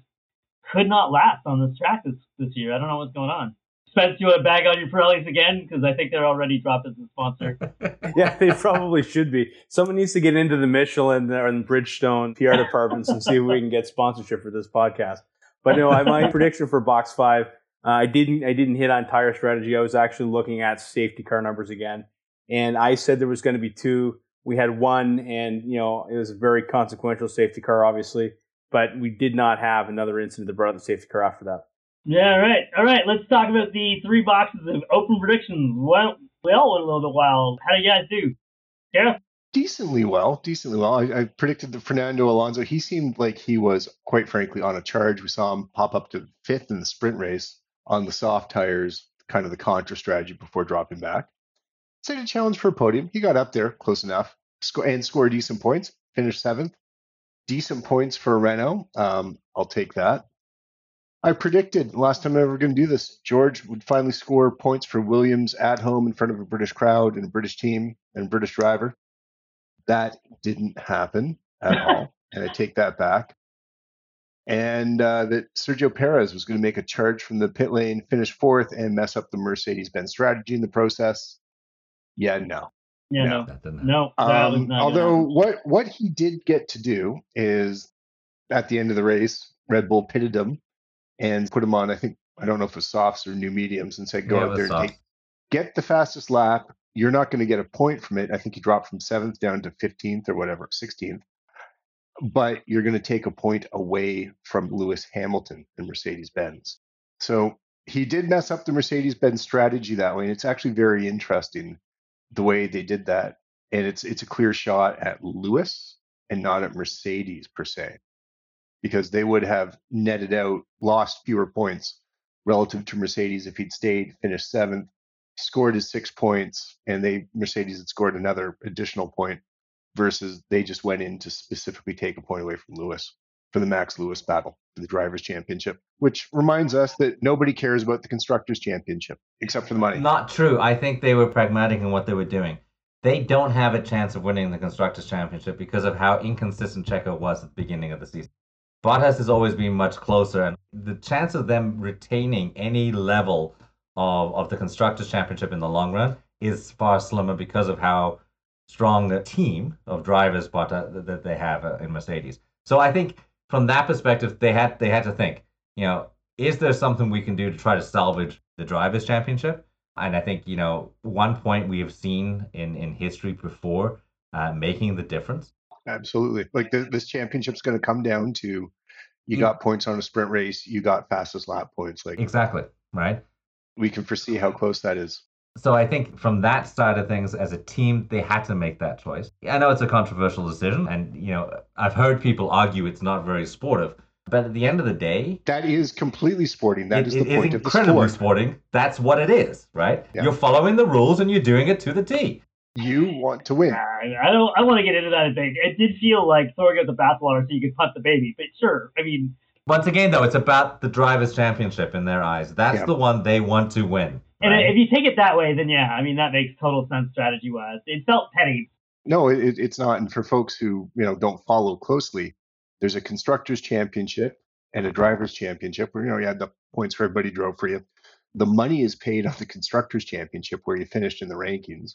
could not last on this track this, this year. I don't know what's going on. Spence, you want to bag on your Pirellis again? Because I think they're already dropped as a sponsor. Yeah, they probably should be. Someone needs to get into the Michelin and Bridgestone P R departments and see if we can get sponsorship for this podcast. But no, my prediction for Box Five. Uh, I didn't I didn't hit on tire strategy. I was actually looking at safety car numbers again. And I said there was going to be two. We had one, and you know, it was a very consequential safety car, obviously. But we did not have another incident that brought up the safety car after that. Yeah, right. All right, let's talk about the three boxes of open predictions. Well, we all went a little bit wild. How do you guys do? Yeah. Decently well. Decently well. I, I predicted the Fernando Alonso. He seemed like he was, quite frankly, on a charge. We saw him pop up to fifth in the sprint race. On the soft tires, kind of the contra strategy before dropping back. Set a challenge for a podium. He got up there close enough sco- and scored decent points. Finished seventh. Decent points for Renault. Um, I'll take that. I predicted last time we were going to do this, George would finally score points for Williams at home in front of a British crowd and a British team and a British driver. That didn't happen at all, and I take that back. And uh, that Sergio Perez was going to make a charge from the pit lane, finish fourth, and mess up the Mercedes-Benz strategy in the process. Yeah, no. Yeah, no. No, no that was not um, although what, what he did get to do is, at the end of the race, Red Bull pitted him and put him on, I think, I don't know if it was softs or new mediums, and said, go yeah, out there and take, get the fastest lap. You're not going to get a point from it. I think he dropped from seventh down to fifteenth or whatever, sixteenth. But you're going to take a point away from Lewis Hamilton and Mercedes-Benz. So he did mess up the Mercedes-Benz strategy that way. And it's actually very interesting the way they did that. And it's it's a clear shot at Lewis and not at Mercedes per se, because they would have netted out, lost fewer points relative to Mercedes if he'd stayed, finished seventh, scored his six points, and they Mercedes had scored another additional point, versus they just went in to specifically take a point away from Lewis for the Max Lewis battle for the Drivers' Championship, which reminds us that nobody cares about the Constructors' Championship except for the money. Not true. I think they were pragmatic in what they were doing. They don't have a chance of winning the Constructors' Championship because of how inconsistent Checo was at the beginning of the season. Bottas has always been much closer, and the chance of them retaining any level of, of the Constructors' Championship in the long run is far slimmer because of how strong the team of drivers Bottas, that they have in Mercedes. So I think from that perspective, they had they had to think, you know, is there something we can do to try to salvage the Drivers' Championship? And I think, you know, one point we have seen in, in history before uh, making the difference. Absolutely. Like the, this championship's going to come down to you got points on a sprint race, you got fastest lap points. Like exactly, right? We can foresee how close that is. So I think from that side of things, as a team, they had to make that choice. I know it's a controversial decision, and you know I've heard people argue it's not very sportive. But at the end of the day, that is completely sporting. That it, is the it point is of the sport. Incredibly sporting. That's what it is, right? Yeah. You're following the rules, and you're doing it to the T. You want to win. I don't. I want to get into that a bit. It did feel like throwing out the bathwater so you could punt the baby. But sure, I mean. Once again, though, it's about the Drivers' Championship in their eyes. That's yeah. the one they want to win. Right? And if you take it that way, then yeah, I mean that makes total sense strategy-wise. It felt petty. No, it, it's not. And for folks who you know don't follow closely, there's a Constructors' Championship and a Drivers' Championship where you know you had the points for everybody drove for you. The money is paid on the Constructors' Championship where you finished in the rankings.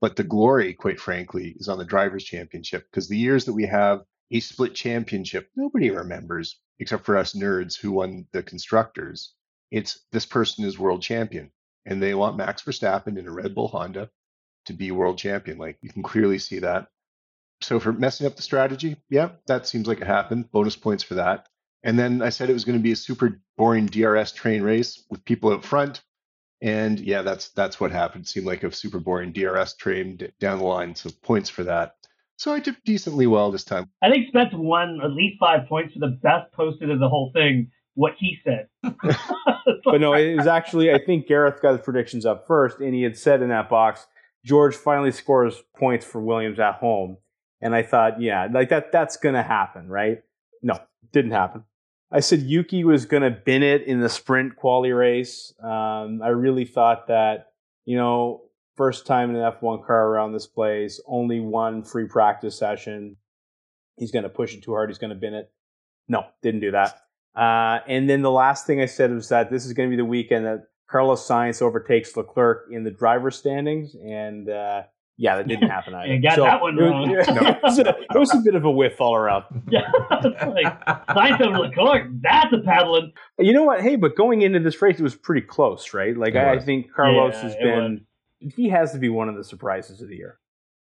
But the glory, quite frankly, is on the Drivers' Championship, because the years that we have a split championship, nobody remembers, except for us nerds who won the Constructors. It's this person is world champion, and they want Max Verstappen in a Red Bull Honda to be world champion. Like, you can clearly see that. So for messing up the strategy, yeah, that seems like it happened. Bonus points for that. And then I said it was going to be a super boring D R S train race with people out front. And yeah, that's that's what happened. It seemed like a super boring D R S train down the line. So points for that. So I did decently well this time. I think Spence won at least five points for the best posted of the whole thing, what he said. But no, it was actually, I think Gareth got his predictions up first, and he had said in that box, George finally scores points for Williams at home. And I thought, yeah, like that that's going to happen, right? No, didn't happen. I said Yuki was going to bin it in the sprint quali race. Um, I really thought that, you know, first time in an F one car around this place, only one free practice session. He's going to push it too hard. He's going to bin it. No, didn't do that. Uh, and then the last thing I said was that this is going to be the weekend that Carlos Sainz overtakes Leclerc in the driver's standings. And uh, yeah, that didn't happen either. You got so, that one wrong. It was, no. it, was a, it was a bit of a whiff all around. Yeah, like, Sainz over Leclerc, that's a paddling. You know what? Hey, but going into this race, it was pretty close, right? Like, I, I think Carlos yeah, has been... Was. He has to be one of the surprises of the year.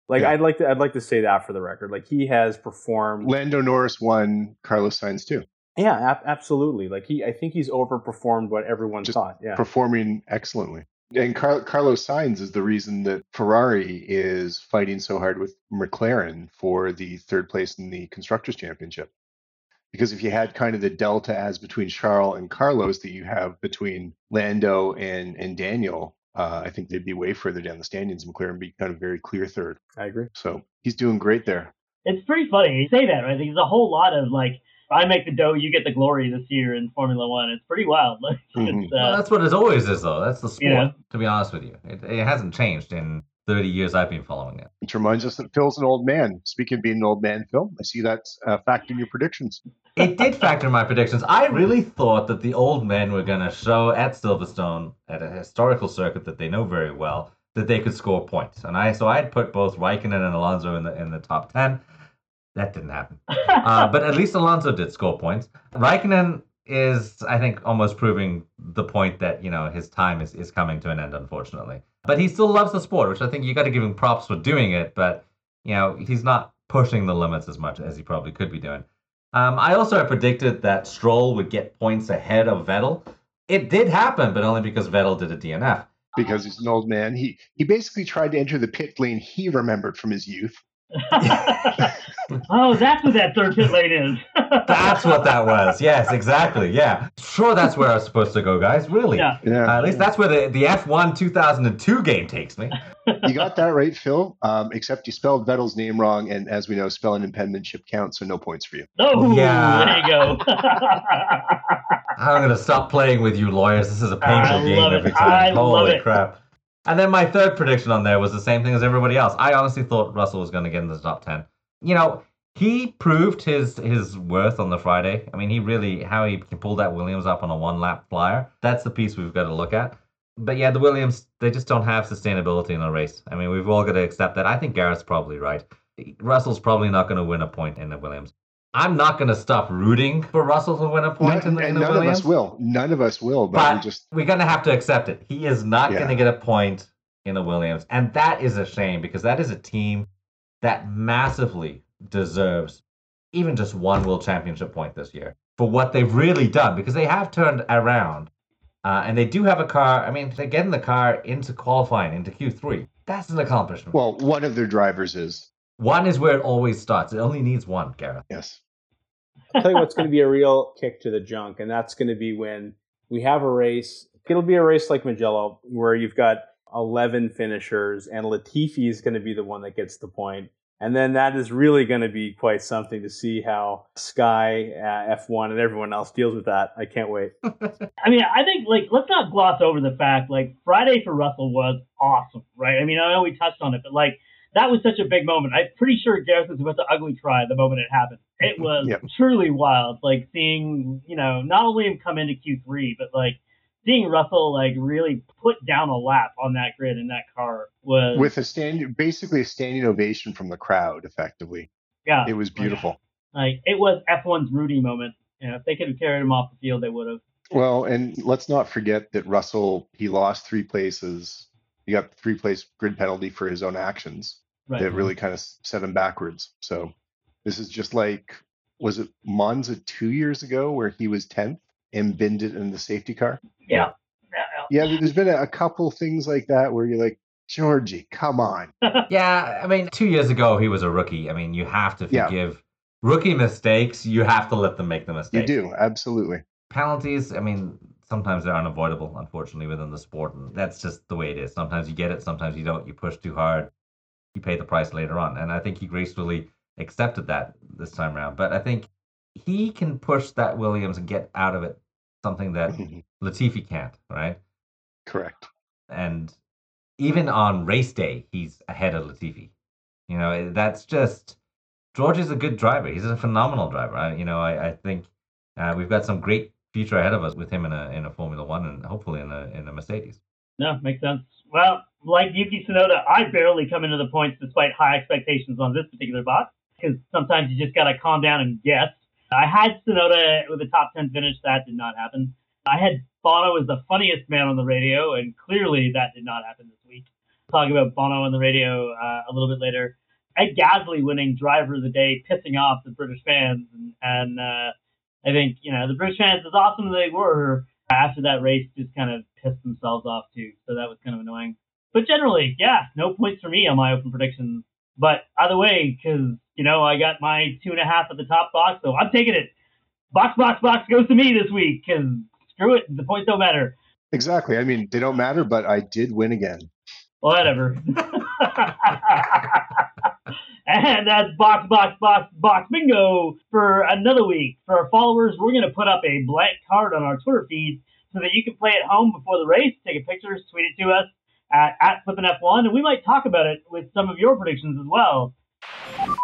Like yeah. I'd like to, I'd like to say that for the record. Like he has performed. Lando Norris won, Carlos Sainz too. Yeah, ab- absolutely. Like he, I think he's overperformed what everyone Just thought. Yeah, performing excellently. And Car- Carlos Sainz is the reason that Ferrari is fighting so hard with McLaren for the third place in the Constructors' Championship. Because if you had kind of the delta as between Charles and Carlos that you have between Lando and and Daniel. Uh, I think they'd be way further down the standings. McLaren would be kind of very clear third. I agree. So he's doing great there. It's pretty funny you say that, right? There's a whole lot of like I make the dough, you get the glory this year in Formula One. It's pretty wild. It's, mm-hmm. uh, well, that's what it always is, though. That's the sport, you know? To be honest with you. It, it hasn't changed in thirty years I've been following it. Which reminds us that Phil's an old man. Speaking of being an old man, Phil, I see that uh, fact in your predictions. It did factor in my predictions. I really thought that the old men were going to show at Silverstone, at a historical circuit that they know very well, that they could score points. And I so I had put both Raikkonen and Alonso in the in the top ten. That didn't happen. Uh, but at least Alonso did score points. Raikkonen is, I think, almost proving the point that, you know, his time is, is coming to an end, unfortunately. But he still loves the sport, which I think you got to give him props for doing it. But, you know, he's not pushing the limits as much as he probably could be doing. Um, I also predicted that Stroll would get points ahead of Vettel. It did happen, but only because Vettel did a D N F. Because he's an old man. He, he basically tried to enter the pit lane he remembered from his youth. Oh, that's what that third pit lane is. That's what that was. Yes, exactly. Yeah. Sure, that's where I was supposed to go, guys. Really? Yeah. yeah. Uh, at least that's where the, the F one two thousand two game takes me. You got that right, Phil, um, except you spelled Vettel's name wrong. And as we know, spelling and penmanship count, so no points for you. Oh, yeah. There you go. I'm going to stop playing with you, lawyers. This is a painful I game every time. I Holy crap. It. And then my third prediction on there was the same thing as everybody else. I honestly thought Russell was going to get in the top ten. You know, he proved his his worth on the Friday. I mean, he really, how he can pull that Williams up on a one-lap flyer, that's the piece we've got to look at. But yeah, the Williams, they just don't have sustainability in a race. I mean, we've all got to accept that. I think Gareth's probably right. Russell's probably not going to win a point in the Williams. I'm not going to stop rooting for Russell to win a point no, in the, in the none Williams. None of us will. None of us will. But, but we just... we're going to have to accept it. He is not yeah. going to get a point in the Williams. And that is a shame because that is a team that massively deserves even just one World Championship point this year for what they've really done. Because they have turned around uh, and they do have a car. I mean, they're getting the car into qualifying, into Q three. That's an accomplishment. Well, one of their drivers is. One is where it always starts. It only needs one, Gareth. Yes. I'll tell you what's going to be a real kick to the junk, and that's going to be when we have a race. It'll be a race like Mugello, where you've got eleven finishers, and Latifi is going to be the one that gets the point. And then that is really going to be quite something to see how Sky, uh, F one, and everyone else deals with that. I can't wait. I mean, I think, like, let's not gloss over the fact, like, Friday for Russell was awesome, right? I mean, I know we touched on it, but, like, that was such a big moment. I'm pretty sure Gareth was about to ugly cry the moment it happened. It was yep. truly wild, like seeing, you know, not only him come into Q three, but like seeing Russell like really put down a lap on that grid in that car was with a stand, basically a standing ovation from the crowd, effectively. Yeah, it was beautiful. Like it was F one's Rudy moment. You know, if they could have carried him off the field, they would have. Well, and let's not forget that Russell he lost three places. He got three-place grid penalty for his own actions right. that really kind of set him backwards. So this is just like, was it Monza two years ago where he was tenth and binned it in the safety car? Yeah. Yeah, there's been a couple things like that where you're like, Georgie, come on. Yeah, I mean, two years ago he was a rookie. I mean, you have to forgive yeah. rookie mistakes. You have to let them make the mistakes. You do, absolutely. Penalties, I mean... sometimes they're unavoidable, unfortunately, within the sport. And that's just the way it is. Sometimes you get it. Sometimes you don't. You push too hard. You pay the price later on. And I think he gracefully accepted that this time around. But I think he can push that Williams and get out of it something that Latifi can't, right? Correct. And even on race day, he's ahead of Latifi. You know, that's just... George is a good driver. He's a phenomenal driver. I, you know, I, I think uh, we've got some great... future ahead of us with him in a in a Formula One and hopefully in a in a Mercedes. No, makes sense. Well, like Yuki Tsunoda, I barely come into the points despite high expectations on this particular box because sometimes you just got to calm down and guess. I had Tsunoda with a top ten finish. That did not happen. I had Bono as the funniest man on the radio, and clearly that did not happen this week. We'll talk about Bono on the radio uh, a little bit later. Ed Gasly winning driver of the day, pissing off the British fans, and, and uh, I think, you know, the British fans, as awesome as they were, after that race just kind of pissed themselves off too. So that was kind of annoying. But generally, yeah, no points for me on my open predictions. But either way, because, you know, I got my two and a half at the top box, so I'm taking it. Box, box, box goes to me this week, because screw it, the points don't matter. Exactly. I mean, they don't matter, but I did win again. Whatever. And that's box, box, box, box, bingo for another week. For our followers, we're going to put up a blank card on our Twitter feed so that you can play at home before the race, take a picture, tweet it to us at, at Flippin F one, and we might talk about it with some of your predictions as well.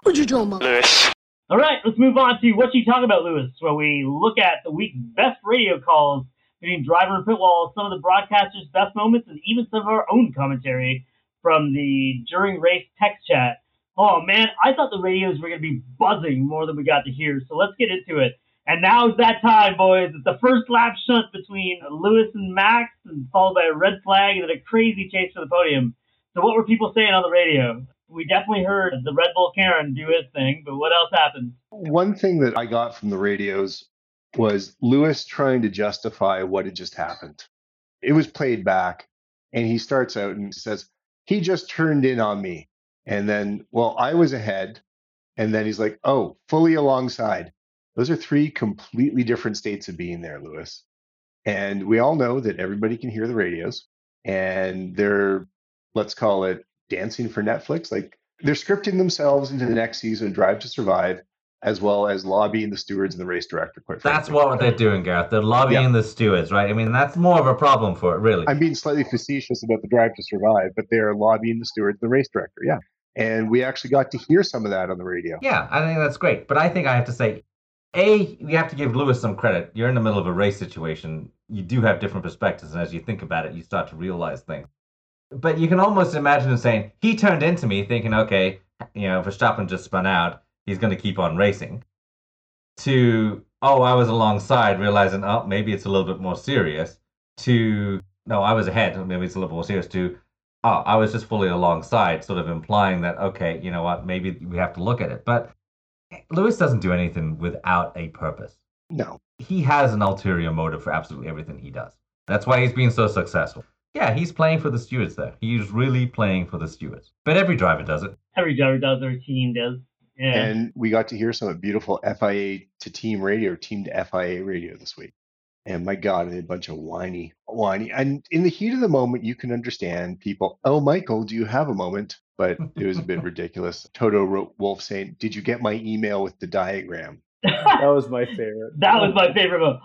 What'd you draw, Mark? Lewis. All right, let's move on to What You Talk About, Lewis, where we look at the week's best radio calls between driver and pit wall, some of the broadcasters' best moments, and even some of our own commentary from the during race text chat. Oh, man, I thought the radios were going to be buzzing more than we got to hear, so let's get into it. And now is that time, boys. It's the first lap shunt between Lewis and Max, and followed by a red flag and then a crazy chase for the podium. So what were people saying on the radio? We definitely heard the Red Bull Karen do his thing, but what else happened? One thing that I got from the radios was Lewis trying to justify what had just happened. It was played back, and he starts out and says, he just turned in on me. And then, well, I was ahead. And then he's like, oh, fully alongside. Those are three completely different states of being there, Lewis. And we all know that everybody can hear the radios. And they're, let's call it, dancing for Netflix. Like, they're scripting themselves into the next season, Drive to Survive, as well as lobbying the stewards and the race director. Quite frankly. That's what they're doing, Gareth. They're lobbying yeah. the stewards, right? I mean, that's more of a problem for it, really. I'm being slightly facetious about the Drive to Survive, but they're lobbying the stewards and the race director, yeah. And we actually got to hear some of that on the radio. Yeah, I think that's great. But I think I have to say, A, we have to give Lewis some credit. You're in the middle of a race situation. You do have different perspectives. And as you think about it, you start to realize things. But you can almost imagine him saying, he turned into me thinking, okay, you know, Verstappen just spun out. He's going to keep on racing. To, oh, I was alongside, realizing, oh, maybe it's a little bit more serious. To, no, I was ahead. Maybe it's a little more serious. To, oh, I was just fully alongside, sort of implying that, okay, you know what, maybe we have to look at it. But Lewis doesn't do anything without a purpose. No. He has an ulterior motive for absolutely everything he does. That's why he's been so successful. Yeah, he's playing for the stewards there. He's really playing for the stewards. But every driver does it. Every driver does, every team does. Yeah. And we got to hear some beautiful F I A to team radio, team to F I A radio this week. And my God, a bunch of whiny, whiny. And in the heat of the moment, you can understand people, oh, Michael, do you have a moment? But it was a bit ridiculous. Toto Wolff saying, did you get my email with the diagram? That was my favorite. That was my favorite one.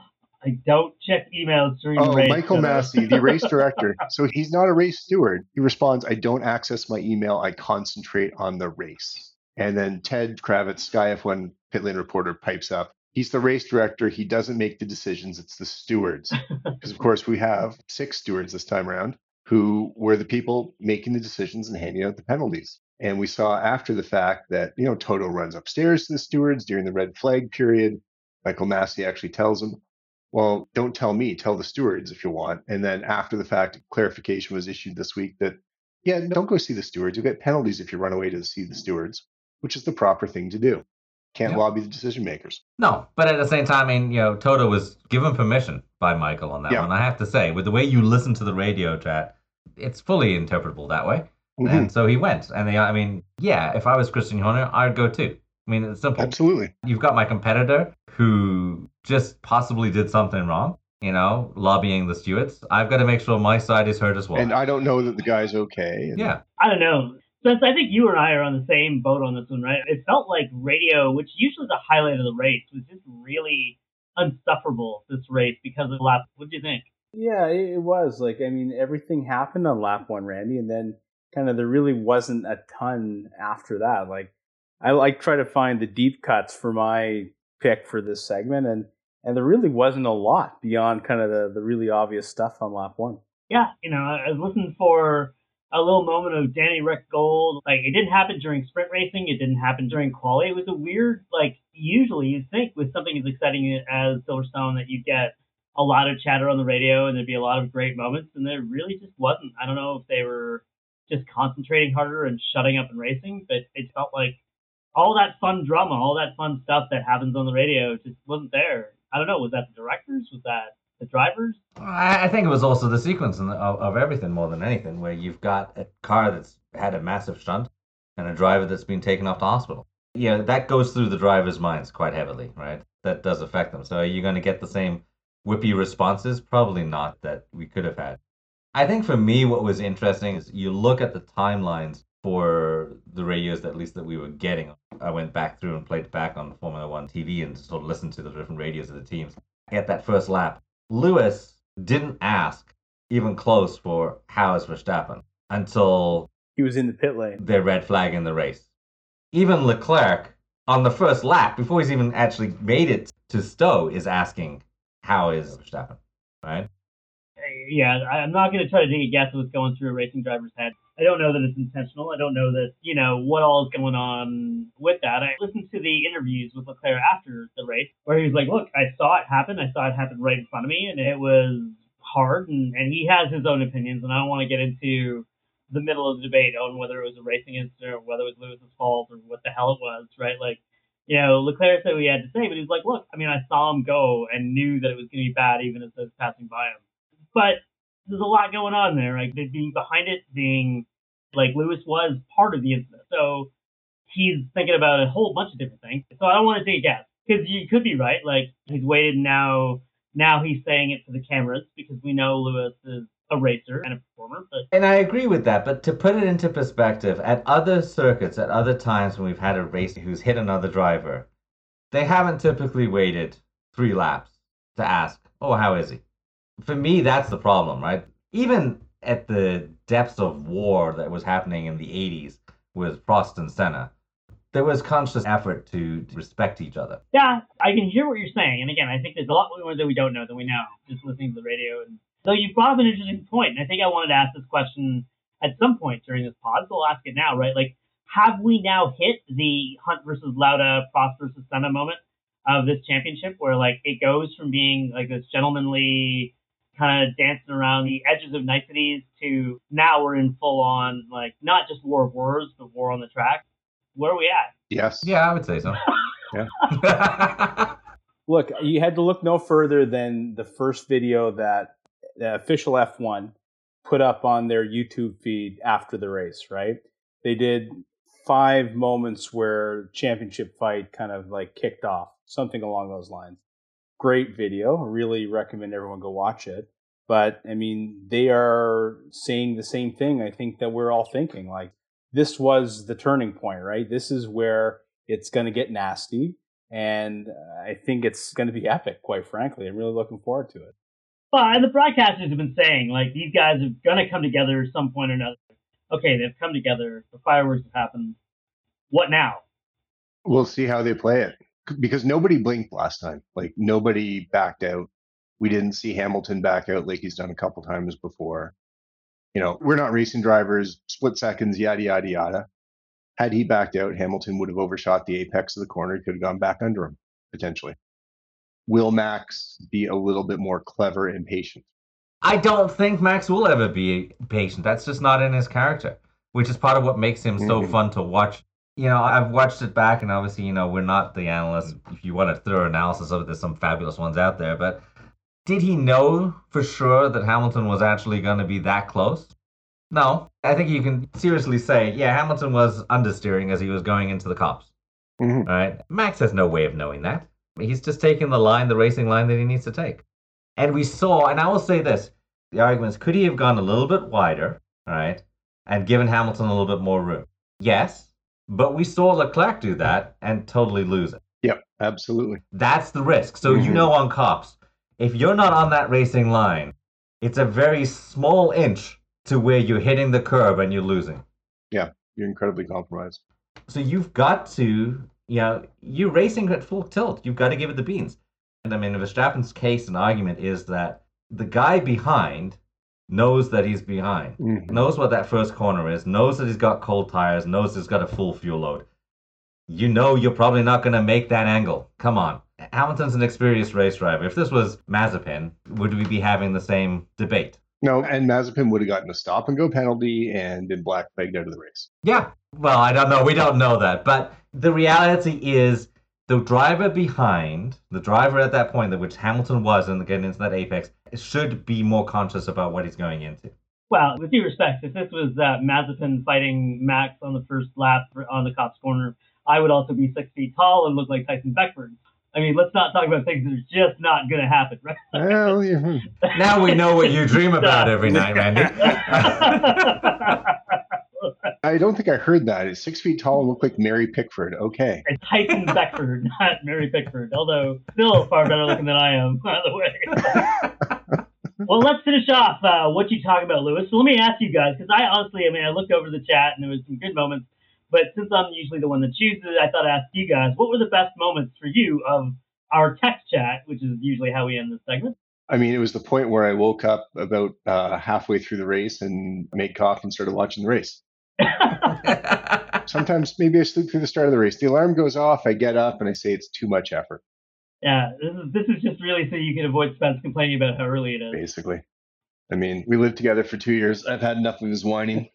I don't check emails during oh, the race. Oh, Michael Masi, the race director. So he's not a race steward. He responds, I don't access my email. I concentrate on the race. And then Ted Kravitz, Sky F one pit lane reporter, pipes up. He's the race director. He doesn't make the decisions. It's the stewards. Because, of course, we have six stewards this time around who were the people making the decisions and handing out the penalties. And we saw after the fact that, you know, Toto runs upstairs to the stewards during the red flag period. Michael Masi actually tells him, well, don't tell me, tell the stewards if you want. And then after the fact, clarification was issued this week that, yeah, don't go see the stewards. You'll get penalties if you run away to see the stewards, which is the proper thing to do. Can't yeah. lobby the decision makers. No, but at the same time, I mean, you know, Toto was given permission by Michael on that yeah. one. I have to say, with the way you listen to the radio chat, it's fully interpretable that way. Mm-hmm. And so he went. And they, I mean, yeah, if I was Christian Horner, I'd go too. I mean, it's simple. Absolutely. You've got my competitor who just possibly did something wrong, you know, lobbying the stewards. I've got to make sure my side is heard as well. And I don't know that the guy's okay. And... yeah. I don't know. Since I think you and I are on the same boat on this one, right? It felt like radio, which usually is the highlight of the race, was just really unsufferable this race because of lap. What do you think? Yeah, it was. Like, I mean, everything happened on lap one, Randy, and then kind of there really wasn't a ton after that. Like, I like try to find the deep cuts for my pick for this segment, and, and there really wasn't a lot beyond kind of the, the really obvious stuff on lap one. Yeah, you know, I was listening for a little moment of Danny Rick Gold. Like, it didn't happen during sprint racing. It didn't happen during quali. It was a weird, like, usually you'd think with something as exciting as Silverstone that you'd get a lot of chatter on the radio and there'd be a lot of great moments. And there really just wasn't. I don't know if they were just concentrating harder and shutting up and racing, but it felt like all that fun drama, all that fun stuff that happens on the radio just wasn't there. I don't know. Was that the directors? Was that the drivers? I think it was also the sequence of, of everything more than anything, where you've got a car that's had a massive shunt and a driver that's been taken off to hospital. Yeah, you know, that goes through the driver's minds quite heavily, right? That does affect them. So are you going to get the same whippy responses? Probably not that we could have had. I think for me, what was interesting is you look at the timelines for the radios, at least that we were getting. I went back through and played back on Formula One T V and sort of listened to the different radios of the teams. At that first lap, Lewis didn't ask even close for how is Verstappen until he was in the pit lane. They're red flagging the race. Even Leclerc, on the first lap, before he's even actually made it to Stowe, is asking, how is Verstappen, right? Yeah, I'm not going to try to take a guess at what's going through a racing driver's head. I don't know that it's intentional. I don't know that, you know, what all is going on with that. I listened to the interviews with Leclerc after the race where he was like, look, I saw it happen. I saw it happen right in front of me, and it was hard. And, and he has his own opinions, and I don't want to get into the middle of the debate on whether it was a racing incident or whether it was Lewis's fault or what the hell it was, right? Like, you know, Leclerc said what he had to say, but he's like, look, I mean, I saw him go and knew that it was going to be bad even as I was passing by him. But there's a lot going on there, like right? Being behind it, being like Lewis was part of the incident. So he's thinking about a whole bunch of different things. So I don't want to take a guess because you could be right. Like he's waited now. Now he's saying it to the cameras because we know Lewis is a racer and a performer. But... And I agree with that. But to put it into perspective, at other circuits, at other times when we've had a racer who's hit another driver, they haven't typically waited three laps to ask, oh, how is he? For me, that's the problem, right? Even at the depths of war that was happening in the eighties with Prost and Senna, there was conscious effort to, to respect each other. Yeah, I can hear what you're saying. And again, I think there's a lot more that we don't know than we know, just listening to the radio. And so you brought up an interesting point, and I think I wanted to ask this question at some point during this pod, so I'll ask it now, right? Like, have we now hit the Hunt versus Lauda, Prost versus Senna moment of this championship where, like, it goes from being, like, this gentlemanly kind of dancing around the edges of niceties to now we're in full on, like, not just war of words, but war on the track. Where are we at? Yes. Yeah, I would say so. Yeah. Look, you had to look no further than the first video that the official F one put up on their YouTube feed after the race, right? They did five moments where championship fight kind of like kicked off, something along those lines. Great video. Really recommend everyone go watch it. But, I mean, they are saying the same thing, I think, that we're all thinking. Like, this was the turning point, right? This is where it's going to get nasty. And uh, I think it's going to be epic, quite frankly. I'm really looking forward to it. But the broadcasters have been saying, like, these guys are going to come together at some point or another. Okay, they've come together. The fireworks have happened. What now? We'll see how they play it. Because nobody blinked last time. Like, nobody backed out. We didn't see Hamilton back out like he's done a couple times before. You know, we're not racing drivers, split seconds, yada, yada, yada. Had he backed out, Hamilton would have overshot the apex of the corner. He could have gone back under him, potentially. Will Max be a little bit more clever and patient? I don't think Max will ever be patient. That's just not in his character, which is part of what makes him mm-hmm. so fun to watch. You know, I've watched it back, and obviously, you know, we're not the analysts. If you want a thorough analysis of it, there's some fabulous ones out there. But did he know for sure that Hamilton was actually going to be that close? No. I think you can seriously say, yeah, Hamilton was understeering as he was going into the Copse. Mm-hmm. All right. Max has no way of knowing that. He's just taking the line, the racing line that he needs to take. And we saw, and I will say this, the arguments, could he have gone a little bit wider, all right, and given Hamilton a little bit more room? Yes. But we saw Leclerc do that and totally lose it. Yep, absolutely. That's the risk. So mm-hmm. you know on Copse, if you're not on that racing line, it's a very small inch to where you're hitting the curb and you're losing. Yeah, you're incredibly compromised. So you've got to, you know, you're racing at full tilt. You've got to give it the beans. And I mean, in Verstappen's case, an argument is that the guy behind knows that he's behind, mm-hmm. knows what that first corner is, knows that he's got cold tires, knows he's got a full fuel load. You know you're probably not going to make that angle. Come on. Hamilton's an experienced race driver. If this was Mazepin, would we be having the same debate? No, and Mazepin would have gotten a stop-and-go penalty and been black-pegged out of the race. Yeah. Well, I don't know. We don't know that. But the reality is the driver behind, the driver at that point, which Hamilton was in getting into that apex, should be more conscious about what he's going into. Well, with due respect, if this was uh, Mazepin fighting Max on the first lap on the Copse corner, I would also be six feet tall and look like Tyson Beckford. I mean, let's not talk about things that are just not going to happen, right? Well, yeah. Now we know what you dream about every night, Randy. I don't think I heard that. It's six feet tall and looked like Mary Pickford. Okay. And Tyson Beckford, not Mary Pickford, although still far better looking than I am, by the way. Well, let's finish off uh, what you talk about, Lewis. So let me ask you guys, because I honestly, I mean, I looked over the chat and there was some good moments, but since I'm usually the one that chooses, I thought I'd ask you guys, what were the best moments for you of our text chat, which is usually how we end this segment? I mean, it was the point where I woke up about uh, halfway through the race and made coffee and started watching the race. Sometimes maybe I sleep through the start of the race. The alarm goes off, I get up, and I say it's too much effort. Yeah, this is this is just really so you can avoid Spence complaining about how early it is. Basically. I mean, we lived together for two years. I've had enough of his whining.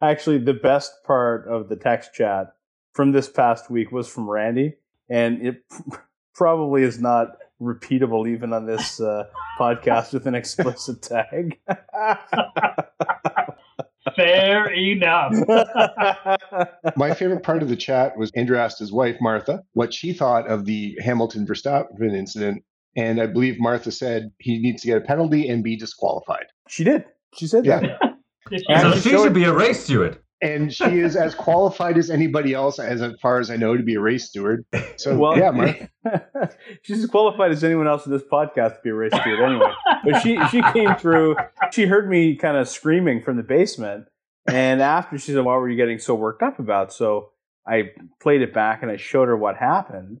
Actually, the best part of the text chat from this past week was from Randy, and it probably is not repeatable even on this uh, podcast with an explicit tag. Fair enough. My favorite part of the chat was Andrew asked his wife, Martha, what she thought of the Hamilton-Verstappen incident. And I believe Martha said he needs to get a penalty and be disqualified. She did. She said yeah. that. And so she should be a race steward. And she is as qualified as anybody else, as far as I know, to be a race steward. So, well, yeah, Martha. She's as qualified as anyone else in this podcast to be a race steward anyway. But she, she came through. She heard me kind of screaming from the basement. And after, she said, what were you getting so worked up about? So I played it back and I showed her what happened.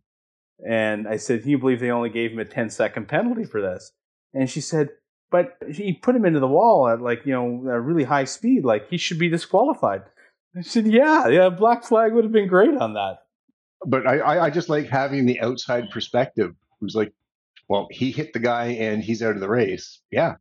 And I said, can you believe they only gave him a ten-second penalty for this? And she said, but he put him into the wall at, like, you know, a really high speed. Like, he should be disqualified. I said, yeah, yeah, black flag would have been great on that. But I, I just like having the outside perspective. It was like, well, he hit the guy and he's out of the race. Yeah.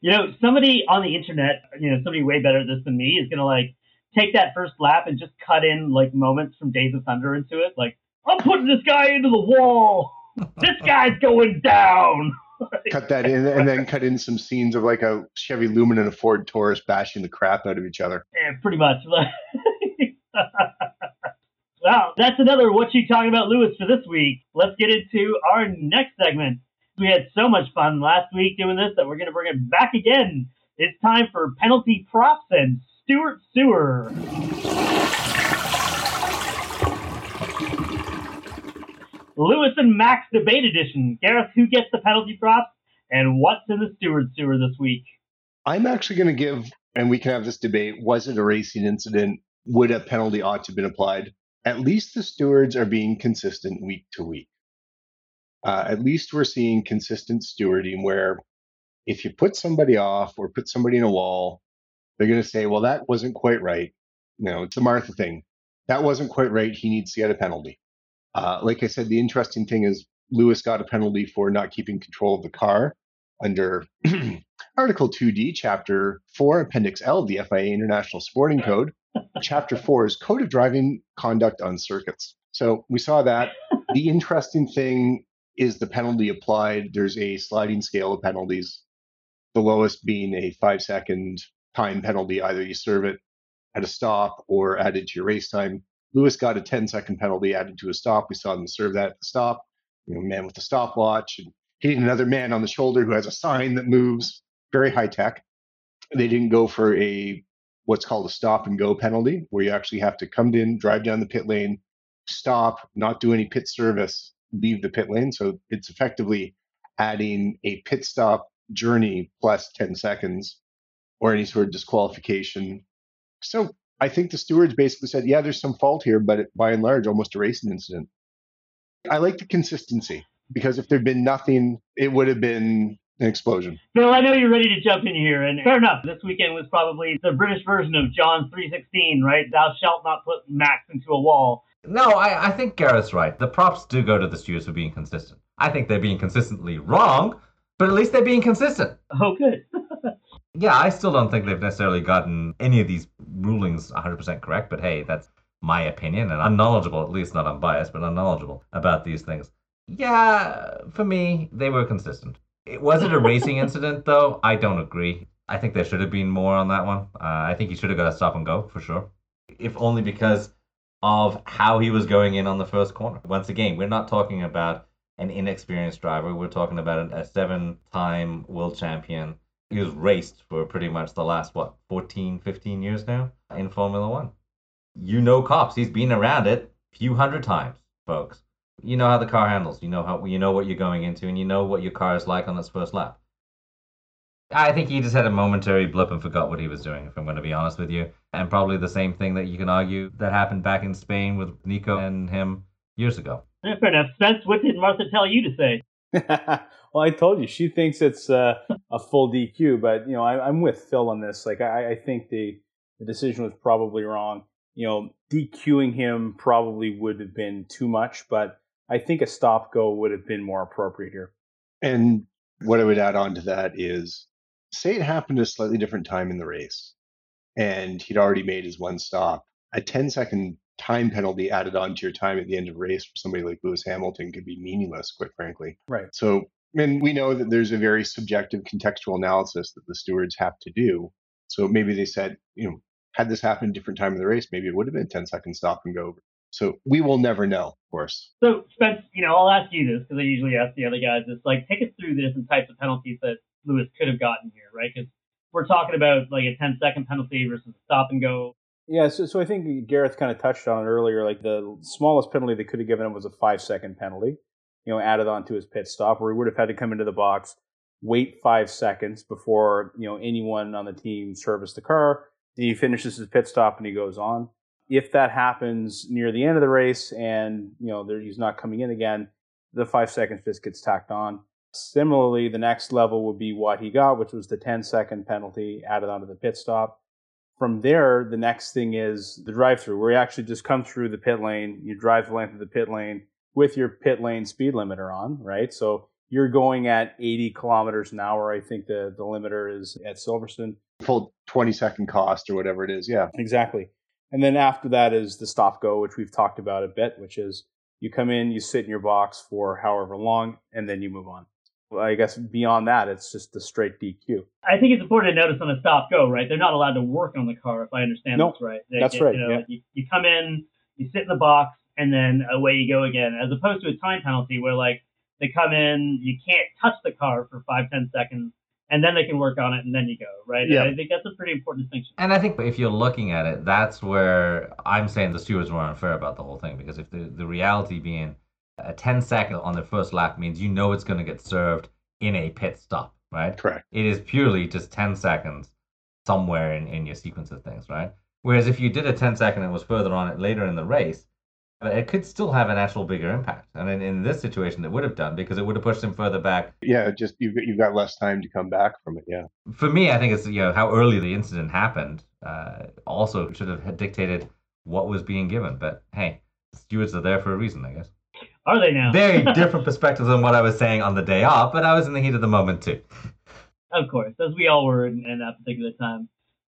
You know, somebody on the internet, you know, somebody way better at this than me is going to, like, take that first lap and just cut in, like, moments from Days of Thunder into it. Like, I'm putting this guy into the wall. This guy's going down. Cut that in and then cut in some scenes of like a Chevy Lumen and a Ford Taurus bashing the crap out of each other. Yeah, pretty much. Wow, that's another What You Talking About, Lewis, for this week. Let's get into our next segment. We had so much fun last week doing this that we're going to bring it back again. It's time for Penalty Props and Stuart Sewer. Lewis and Max Debate Edition. Gareth, who gets the penalty props and what's in the steward sewer this week? I'm actually going to give, and we can have this debate, was it a racing incident? Would a penalty ought to have been applied? At least the stewards are being consistent week to week. Uh, at least we're seeing consistent stewarding where if you put somebody off or put somebody in a wall, they're going to say, well, that wasn't quite right. You know, it's the Martha thing. That wasn't quite right. He needs to get a penalty. Uh, like I said, the interesting thing is Lewis got a penalty for not keeping control of the car under Article two D, Chapter four, Appendix L of the F I A International Sporting Code. Chapter four is Code of Driving Conduct on Circuits. So we saw that. The interesting thing is the penalty applied. There's a sliding scale of penalties, the lowest being a five-second time penalty. Either you serve it at a stop or added to your race time. Lewis got a ten-second penalty added to a stop. We saw him serve that at the stop. You know, man with a stopwatch and hitting another man on the shoulder who has a sign that moves. Very high tech. They didn't go for a what's called a stop and go penalty, where you actually have to come in, drive down the pit lane, stop, not do any pit service, leave the pit lane. So it's effectively adding a pit stop journey plus ten seconds or any sort of disqualification. So I think the stewards basically said, yeah, there's some fault here, but by and large, almost a racing incident. I like the consistency, because if there'd been nothing, it would have been an explosion. Phil, I know you're ready to jump in here, and fair enough. This weekend was probably the British version of John three sixteen, right? Thou shalt not put Max into a wall. No, I, I think Gareth's right. The props do go to the stewards for being consistent. I think they're being consistently wrong, but at least they're being consistent. Oh, good. Yeah, I still don't think they've necessarily gotten any of these rulings one hundred percent correct, but hey, that's my opinion, and I'm knowledgeable, at least not unbiased, but I'm knowledgeable about these things. Yeah, for me, they were consistent. It, was it a racing incident, though? I don't agree. I think there should have been more on that one. Uh, I think he should have got a stop and go, for sure, if only because of how he was going in on the first corner. Once again, we're not talking about an inexperienced driver. We're talking about a seven-time world champion who's raced for pretty much the last, what, fourteen, fifteen years now in Formula One. You know Copse. He's been around it a few hundred times, folks. You know how the car handles. You know how you know what you're going into, and you know what your car is like on its first lap. I think he just had a momentary blip and forgot what he was doing, if I'm going to be honest with you. And probably the same thing that you can argue that happened back in Spain with Nico and him years ago. Yeah, fair enough. Spence, what did Martha tell you to say? Well, I told you. She thinks it's uh, a full D Q, but, you know, I, I'm with Phil on this. Like, I, I think the, the decision was probably wrong. You know, DQing him probably would have been too much, but I think a stop-go would have been more appropriate here. And what I would add on to that is, say it happened at a slightly different time in the race, and he'd already made his one stop. A ten-second time penalty added on to your time at the end of a race for somebody like Lewis Hamilton could be meaningless, quite frankly. Right. So, and we know that there's a very subjective contextual analysis that the stewards have to do. So maybe they said, you know, had this happened a different time of the race, maybe it would have been a ten-second stop and go over. So we will never know, of course. So, Spence, you know, I'll ask you this, because I usually ask the other guys. It's like, take us through the different types of penalties that Lewis could have gotten here, right? Because we're talking about like a ten-second penalty versus a stop-and-go. Yeah, so, so I think Gareth kind of touched on it earlier. Like, the smallest penalty they could have given him was a five-second penalty, you know, added on to his pit stop, where he would have had to come into the box, wait five seconds before, you know, anyone on the team serviced the car. Then he finishes his pit stop and he goes on. If that happens near the end of the race and, you know, there, he's not coming in again, the five seconds just gets tacked on. Similarly, the next level would be what he got, which was the ten-second penalty added onto the pit stop. From there, the next thing is the drive-through, where you actually just come through the pit lane, you drive the length of the pit lane with your pit lane speed limiter on, right? So you're going at eighty kilometers an hour. I think the, the limiter is at Silverstone. Full twenty-second cost or whatever it is, yeah. Exactly. And then after that is the stop-go, which we've talked about a bit, which is you come in, you sit in your box for however long, and then you move on. I guess beyond that, it's just the straight D Q. I think it's important to notice on the stop-go, right? They're not allowed to work on the car, if I understand nope, that's right. They, that's you, right. You, know, yeah. you, you come in, you sit in the box, and then away you go again, as opposed to a time penalty where, like, they come in, you can't touch the car for five, ten seconds, and then they can work on it, and then you go, right? Yeah. And I think that's a pretty important distinction. And I think if you're looking at it, that's where I'm saying the stewards were unfair about the whole thing, because if the, the reality being, a ten-second on the first lap means you know it's going to get served in a pit stop, right? Correct. It is purely just ten seconds somewhere in, in your sequence of things, right? Whereas if you did a ten-second and was further on it later in the race, it could still have an actual bigger impact. I mean, in this situation, it would have done, because it would have pushed him further back. Yeah, just you've, you've got less time to come back from it, yeah. For me, I think it's, you know, how early the incident happened uh, also should have dictated what was being given. But, hey, the stewards are there for a reason, I guess. Are they now? Very different perspectives on what I was saying on the day off, but I was in the heat of the moment too. Of course, as we all were in, in that particular time.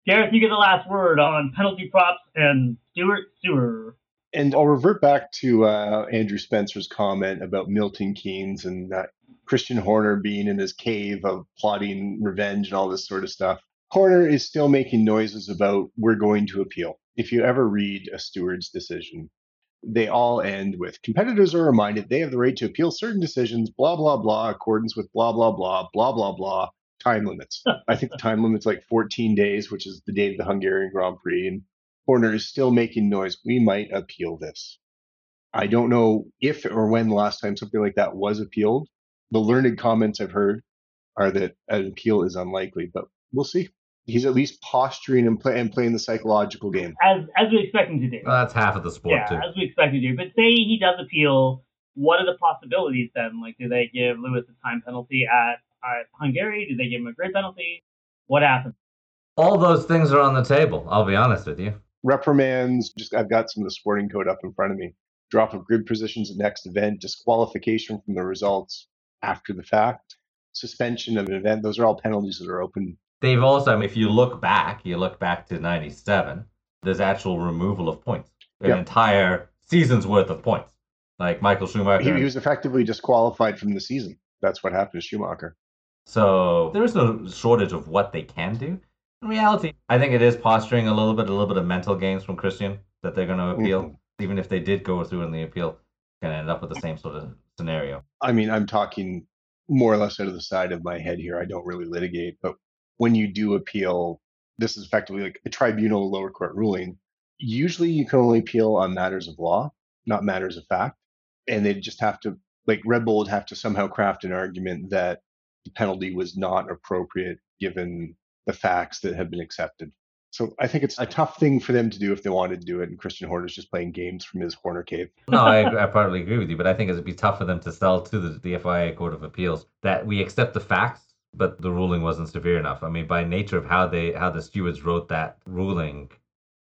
Gareth, you get the last word on penalty props and Stuart Sewer. And I'll revert back to uh, Andrew Spencer's comment about Milton Keynes and uh, Christian Horner being in his cave of plotting revenge and all this sort of stuff. Horner is still making noises about we're going to appeal. If you ever read a steward's decision, they all end with competitors are reminded they have the right to appeal certain decisions, blah, blah, blah, accordance with blah, blah, blah, blah, blah, blah, time limits. I think the time limit's like fourteen days, which is the date of the Hungarian Grand Prix. And Horner is still making noise. We might appeal this. I don't know if or when the last time something like that was appealed. The learned comments I've heard are that an appeal is unlikely, but we'll see. He's at least posturing and, play, and playing the psychological game. As as we expect him to do. Well, that's half of the sport, yeah, too. Yeah, as we expect him to do. But say he does appeal, what are the possibilities then? Like, do they give Lewis a time penalty at, at Hungary? Do they give him a grid penalty? What happens? All those things are on the table, I'll be honest with you. Reprimands, just I've got some of the sporting code up in front of me. Drop of grid positions at next event, disqualification from the results after the fact, suspension of an event. Those are all penalties that are open. They've also, I mean, if you look back, you look back to ninety-seven, there's actual removal of points, an yep. entire season's worth of points. Like Michael Schumacher. He, he was effectively disqualified from the season. That's what happened to Schumacher. So there is no shortage of what they can do. In reality, I think it is posturing a little bit, a little bit of mental games from Christian that they're going to appeal. Mm-hmm. Even if they did go through in the appeal, going to end up with the same sort of scenario. I mean, I'm talking more or less out of the side of my head here. I don't really litigate, but when you do appeal, this is effectively like a tribunal lower court ruling. Usually you can only appeal on matters of law, not matters of fact. And they just have to, like Red Bull would have to somehow craft an argument that the penalty was not appropriate given the facts that have been accepted. So I think it's a tough thing for them to do if they wanted to do it. And Christian Horner's just playing games from his Horner cave. No, I, I partly agree with you, but I think it would be tough for them to sell to the, the F I A Court of Appeals that we accept the facts, but the ruling wasn't severe enough. I mean, by nature of how they how the stewards wrote that ruling,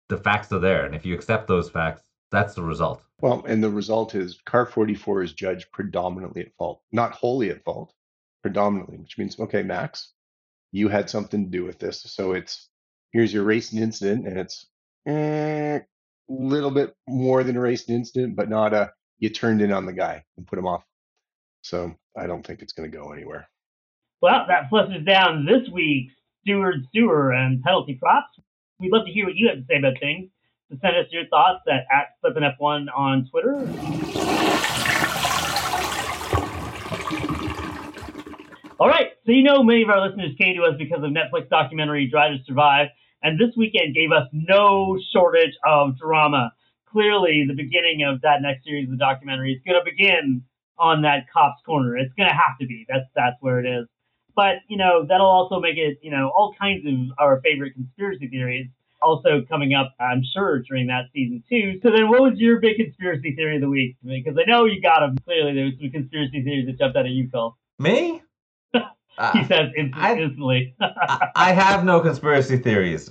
the facts are there. And if you accept those facts, that's the result. Well, and the result is car forty-four is judged predominantly at fault, not wholly at fault, predominantly, which means, okay, Max, you had something to do with this. So it's, here's your racing incident, and it's a eh, little bit more than a racing incident, but not a, you turned in on the guy and put him off. So I don't think it's going to go anywhere. Well, that flushes down this week's Stewards Sewer and Penalty Props. We'd love to hear what you have to say about things. So send us your thoughts at, at Flippin F one on Twitter. All right, so you know many of our listeners came to us because of Netflix documentary Drive to Survive, and this weekend gave us no shortage of drama. Clearly, the beginning of that next series of the documentary is going to begin on that Copse corner. It's going to have to be. That's, that's where it is. But, you know, that'll also make it, you know, all kinds of our favorite conspiracy theories also coming up, I'm sure, during that season two. So then what was your big conspiracy theory of the week? Because I know you got them. Clearly, there was some conspiracy theories that jumped out at you, Phil. Me? uh, he says instantly. I, I have no conspiracy theories.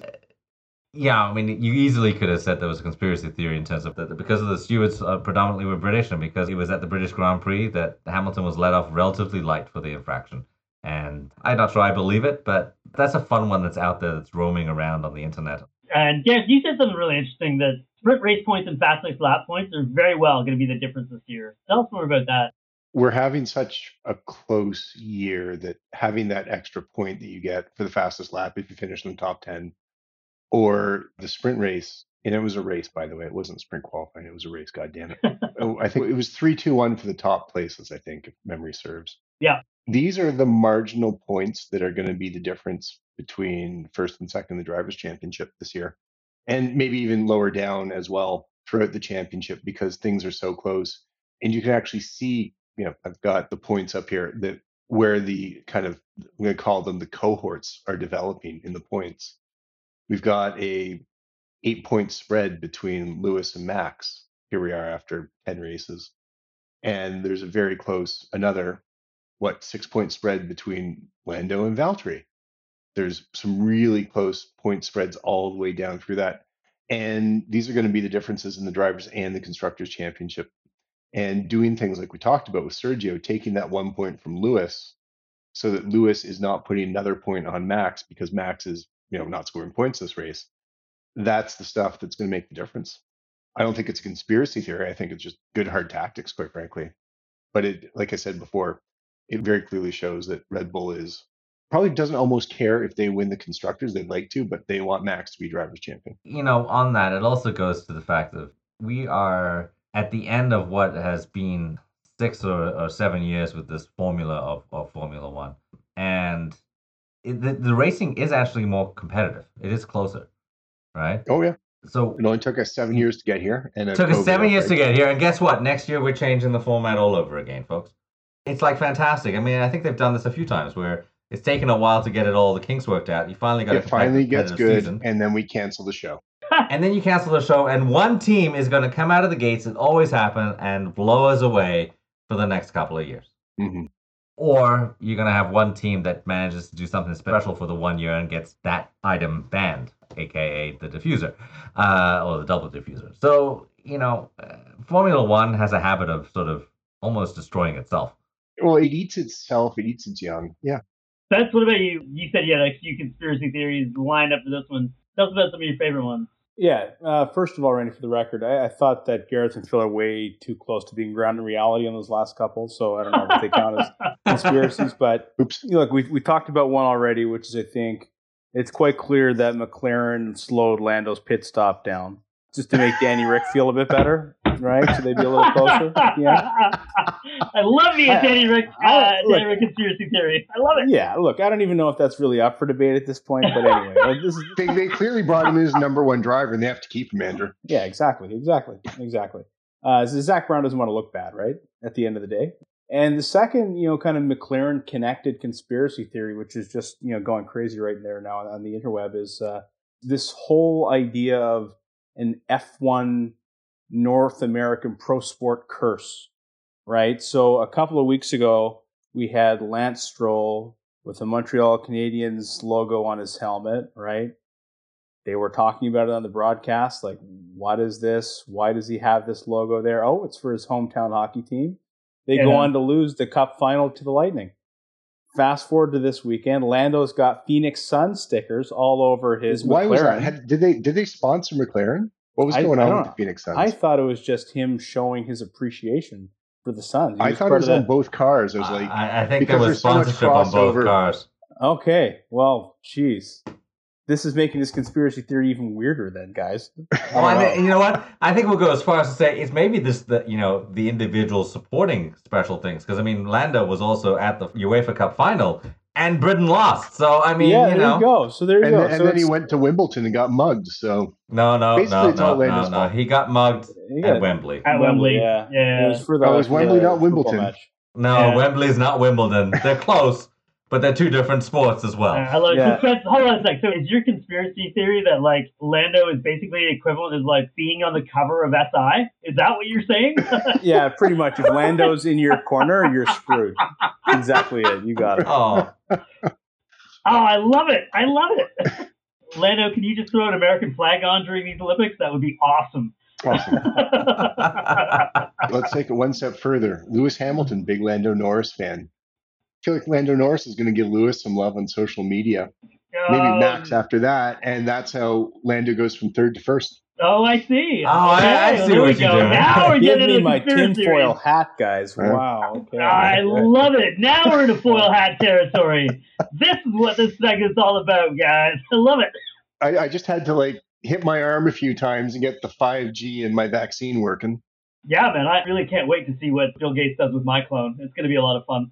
Yeah, I mean, you easily could have said there was a conspiracy theory in terms of that, because of the stewards uh, predominantly were British, and because it was at the British Grand Prix that Hamilton was let off relatively light for the infraction. And I'm not sure I believe it, but that's a fun one that's out there that's roaming around on the internet. And Gareth, you said something really interesting, that sprint race points and fast lane lap points are very well going to be the difference this year. Tell us more about that. We're having such a close year that having that extra point that you get for the fastest lap if you finish in the top ten or the sprint race, and it was a race, by the way, it wasn't sprint qualifying, it was a race, goddammit. oh, I think it was three two one for the top places, I think, if memory serves. Yeah. These are the marginal points that are going to be the difference between first and second in the Drivers' Championship this year, and maybe even lower down as well throughout the championship, because things are so close. And you can actually see, you know, I've got the points up here that where the kind of, I'm going to call them the cohorts, are developing in the points. We've got a eight point spread between Lewis and Max. Here we are after ten races. And there's a very close, another, what, six point spread between Lando and Valtteri. There's some really close point spreads all the way down through that. And these are going to be the differences in the Drivers' and the Constructors' Championship. And doing things like we talked about with Sergio, taking that one point from Lewis so that Lewis is not putting another point on Max because Max is, you know, not scoring points this race. That's the stuff that's going to make the difference. I don't think it's a conspiracy theory. I think it's just good, hard tactics, quite frankly. But it, like I said before, it very clearly shows that Red Bull is probably doesn't almost care if they win the Constructors. They'd like to, but they want Max to be Drivers' Champion. You know, on that, it also goes to the fact that we are at the end of what has been six or, or seven years with this formula of, of Formula One. And it, the, the racing is actually more competitive. It is closer, right? Oh, yeah. So it only took us seven years to get here. And it took us seven years to get here. And guess what? Next year, we're changing the format all over again, folks. It's like fantastic. I mean, I think they've done this a few times where it's taken a while to get it all the kinks worked out. You finally got it. It finally gets good, season. And then we cancel the show. And then you cancel the show, and one team is going to come out of the gates, it always happens, and blow us away for the next couple of years. Mm-hmm. Or you're going to have one team that manages to do something special for the one year and gets that item banned, a k a the diffuser, uh, or the double diffuser. So, you know, uh, Formula One has a habit of sort of almost destroying itself. Well, it eats itself. It eats its young. Yeah. That's what about you? You said you had a few conspiracy theories lined up for this one. Tell us about some of your favorite ones. Yeah. Uh, first of all, Randy, for the record, I, I thought that Gareth and Phil are way too close to being grounded in reality on those last couple, so I don't know if they count as conspiracies. But oops. You know, look, we we talked about one already, which is I think it's quite clear that McLaren slowed Lando's pit stop down. just to make Danny Rick feel a bit better, right? So they'd be a little closer. Yeah. I love the Danny Rick, uh, I, look, Danny Rick conspiracy theory. I love it. Yeah, look, I don't even know if that's really up for debate at this point, but anyway. Like, this is, they, they clearly brought him as number one driver, and they have to keep him, Andrew. Yeah, exactly, exactly, exactly. Uh, so Zach Brown doesn't want to look bad, right, at the end of the day. And the second, you know, kind of McLaren-connected conspiracy theory, which is just, you know, going crazy right there now on the interweb, is uh, this whole idea of an F one North American pro sport curse, right? So a couple of weeks ago, we had Lance Stroll with the Montreal Canadiens logo on his helmet, right? They were talking about it on the broadcast, like, what is this? Why does he have this logo there? Oh, it's for his hometown hockey team. They yeah. go on to lose the cup final to the Lightning. Fast forward to this weekend, Lando's got Phoenix Sun stickers all over his Why McLaren. Was that? Had, did they did they sponsor McLaren? What was I, going I on with the Phoenix Suns? I thought it was just him showing his appreciation for the Suns. I thought it was on both cars. I was like, I, I think there was sponsorship so on both cars. Okay, well, geez. This is making this conspiracy theory even weirder then, guys. Well, I mean, you know what? I think we'll go as far as to say it's maybe this, the, you know, the individual supporting special things. Because, I mean, Lando was also at the UEFA Cup final, and Britain lost. So, I mean, yeah, you know. Yeah, there you go. So there you and, go. And so then he went to Wimbledon and got mugged. So No, no, basically no, it's all no, Lando's no, no. He got mugged he got at Wembley. At Wembley, Wembley yeah. yeah. It was for the, oh, it was Wembley, not Wimbledon. No, yeah. Wembley's not Wimbledon. They're close. But they're two different sports as well. Uh, I love yeah. Hold on a sec. So is your conspiracy theory that, like, Lando is basically the equivalent of, like, being on the cover of S I? Is that what you're saying? Yeah, pretty much. If Lando's in your corner, you're screwed. Exactly it. You got it. Oh, oh, I love it. I love it. Lando, can you just throw an American flag on during these Olympics? That would be awesome. Awesome. Let's take it one step further. Lewis Hamilton, big Lando Norris fan. I feel like Lando Norris is going to give Lewis some love on social media. Maybe um, Max after that, and that's how Lando goes from third to first. Oh, I see. Oh, I, I see there what you're doing. Now we're Give getting me my tinfoil hat, guys. Wow. Okay. I love it. Now we're in a foil hat territory. This is what this segment's all about, guys. I love it. I, I just had to, like, hit my arm a few times and get the five G and my vaccine working. Yeah, man. I really can't wait to see what Bill Gates does with my clone. It's going to be a lot of fun.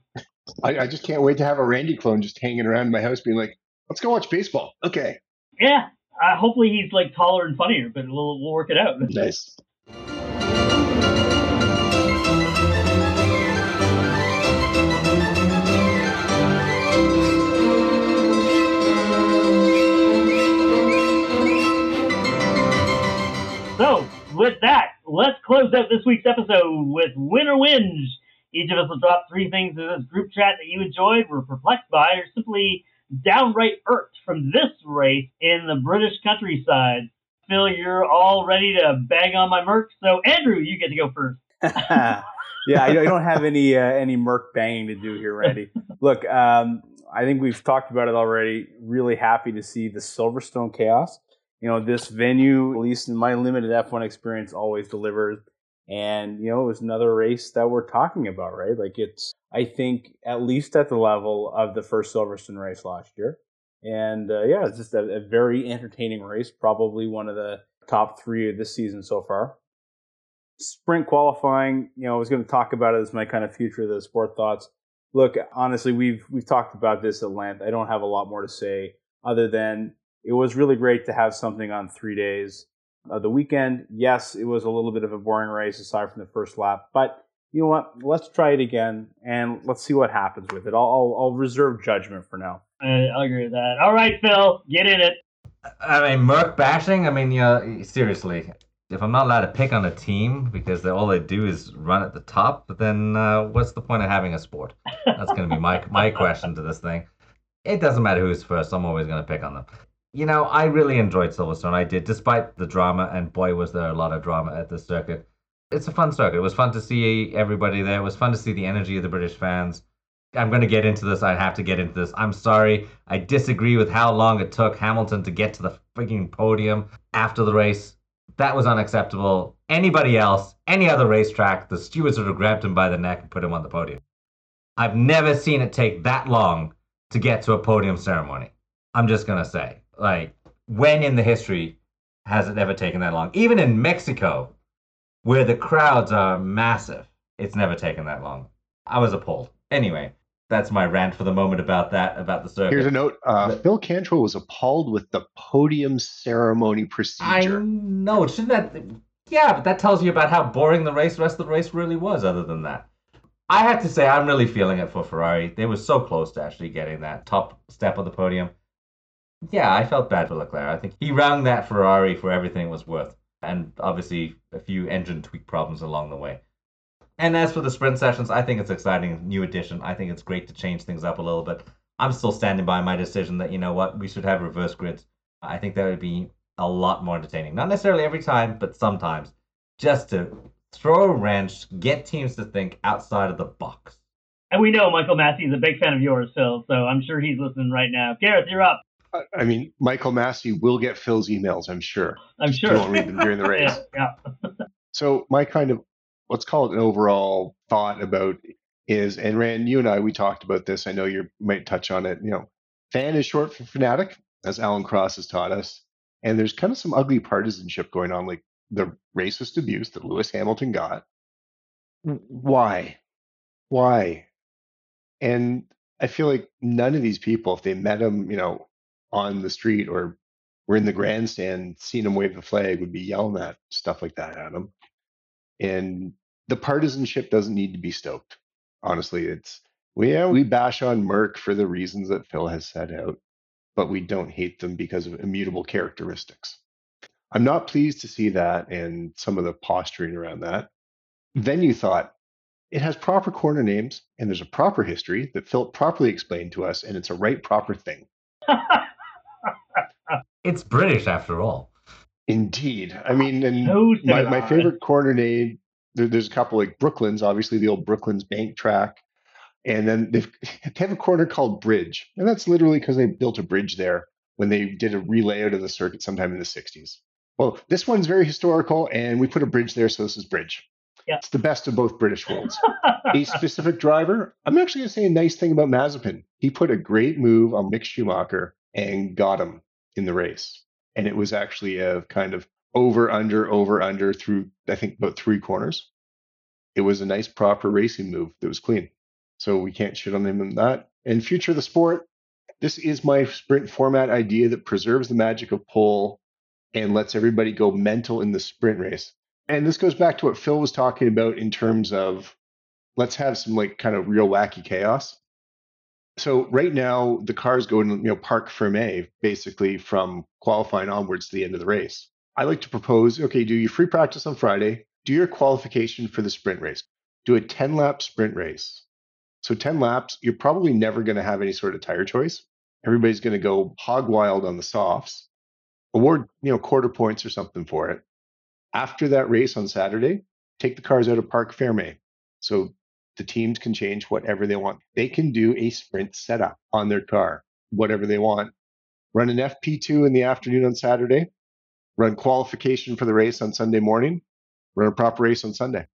I, I just can't wait to have a Randy clone just hanging around my house being like, let's go watch baseball. Okay. Yeah. Uh, hopefully he's, like, taller and funnier, but we'll, we'll work it out. Nice. So, with that, let's close out this week's episode with Win or Whinge. Each of us will drop three things in this group chat that you enjoyed, were perplexed by, or simply downright irked from this race in the British countryside. Phil, you're all ready to bang on my merc, so Andrew, you get to go first. Yeah, I don't have any uh, any merc banging to do here, Randy. Look, um, I think we've talked about it already. Really happy to see the Silverstone chaos. You know, this venue, at least in my limited F one experience, always delivers. And, you know, it was another race that we're talking about, right? Like, it's, I think, at least at the level of the first Silverstone race last year. And, uh, yeah, it's just a, a very entertaining race, probably one of the top three of this season so far. Sprint qualifying, you know, I was going to talk about it as my kind of future of the sport thoughts. Look, honestly, we've we've talked about this at length. I don't have a lot more to say other than it was really great to have something on three days. Uh, the weekend, yes, it was a little bit of a boring race aside from the first lap, but you know what? Let's try it again and let's see what happens with it. I'll I'll, I'll reserve judgment for now. I agree with that. All right, Phil, get in it. I mean, Merc bashing. I mean, yeah, seriously. If I'm not allowed to pick on a team because all they do is run at the top, then uh, what's the point of having a sport? That's going to be my my question to this thing. It doesn't matter who's first. I'm always going to pick on them. You know, I really enjoyed Silverstone. I did, despite the drama, and boy, was there a lot of drama at this circuit. It's a fun circuit. It was fun to see everybody there. It was fun to see the energy of the British fans. I'm going to get into this. I have to get into this. I'm sorry. I disagree with how long it took Hamilton to get to the freaking podium after the race. That was unacceptable. Anybody else, any other racetrack, the stewards would have grabbed him by the neck and put him on the podium. I've never seen it take that long to get to a podium ceremony. I'm just going to say. Like, when in the history has it ever taken that long. Even in Mexico, where the crowds are massive, it's never taken that long. I was appalled. Anyway, that's my rant for the moment about that, about the circuit. Here's a note. Uh, but, Phil Cantrell was appalled with the podium ceremony procedure. I know. Shouldn't that... Yeah, but that tells you about how boring the race, rest of the race really was other than that. I have to say, I'm really feeling it for Ferrari. They were so close to actually getting that top step of the podium. Yeah, I felt bad for Leclerc. I think he rang that Ferrari for everything it was worth. And obviously, a few engine tweak problems along the way. And as for the sprint sessions, I think it's exciting. New addition. I think it's great to change things up a little bit. I'm still standing by my decision that, you know what, we should have reverse grids. I think that would be a lot more entertaining. Not necessarily every time, but sometimes. Just to throw a wrench, get teams to think outside of the box. And we know Michael Masi is a big fan of yours, Phil, so I'm sure he's listening right now. Gareth, you're up. I mean, Michael Masi will get Phil's emails, I'm sure. I'm sure. He won't read them during the race. yeah. yeah. So my kind of, let's call it an overall thought about is, and Rand, you and I, we talked about this. I know you might touch on it. You know, fan is short for fanatic, as Alan Cross has taught us. And there's kind of some ugly partisanship going on, like the racist abuse that Lewis Hamilton got. Why? Why? And I feel like none of these people, if they met him, you know, on the street or were in the grandstand, seen him wave the flag, would be yelling at stuff like that at him. And the partisanship doesn't need to be stoked. Honestly, it's, we, yeah, we bash on Merck for the reasons that Phil has set out, but we don't hate them because of immutable characteristics. I'm not pleased to see that and some of the posturing around that. Then you thought, it has proper corner names and there's a proper history that Phil properly explained to us, and it's a right proper thing. It's British after all. Indeed. I mean, and so my, my favorite corner name, there, there's a couple like Brooklands, obviously the old Brooklands bank track. And then they have a corner called Bridge. And that's literally because they built a bridge there when they did a relayout of the circuit sometime in the sixties. Well, this one's very historical, and we put a bridge there, so this is Bridge. Yeah. It's the best of both British worlds. A specific driver, I'm actually going to say a nice thing about Mazepin. He put a great move on Mick Schumacher and got him in the race. And it was actually a kind of over, under, over, under through, I think, about three corners. It was a nice, proper racing move that was clean. So we can't shit on him on that. And future of the sport, this is my sprint format idea that preserves the magic of pole and lets everybody go mental in the sprint race. And this goes back to what Phil was talking about in terms of let's have some like kind of real wacky chaos. So right now the cars go in, you know, parc fermé basically from qualifying onwards to the end of the race. I like to propose, okay, do your free practice on Friday, do your qualification for the sprint race, do a ten lap sprint race. So ten laps, you're probably never going to have any sort of tire choice. Everybody's going to go hog wild on the softs. Award, you know, quarter points or something for it. After that race on Saturday, take the cars out of Parc Fermé. So the teams can change whatever they want. They can do a sprint setup on their car, whatever they want. Run an F P two in the afternoon on Saturday. Run qualification for the race on Sunday morning. Run a proper race on Sunday.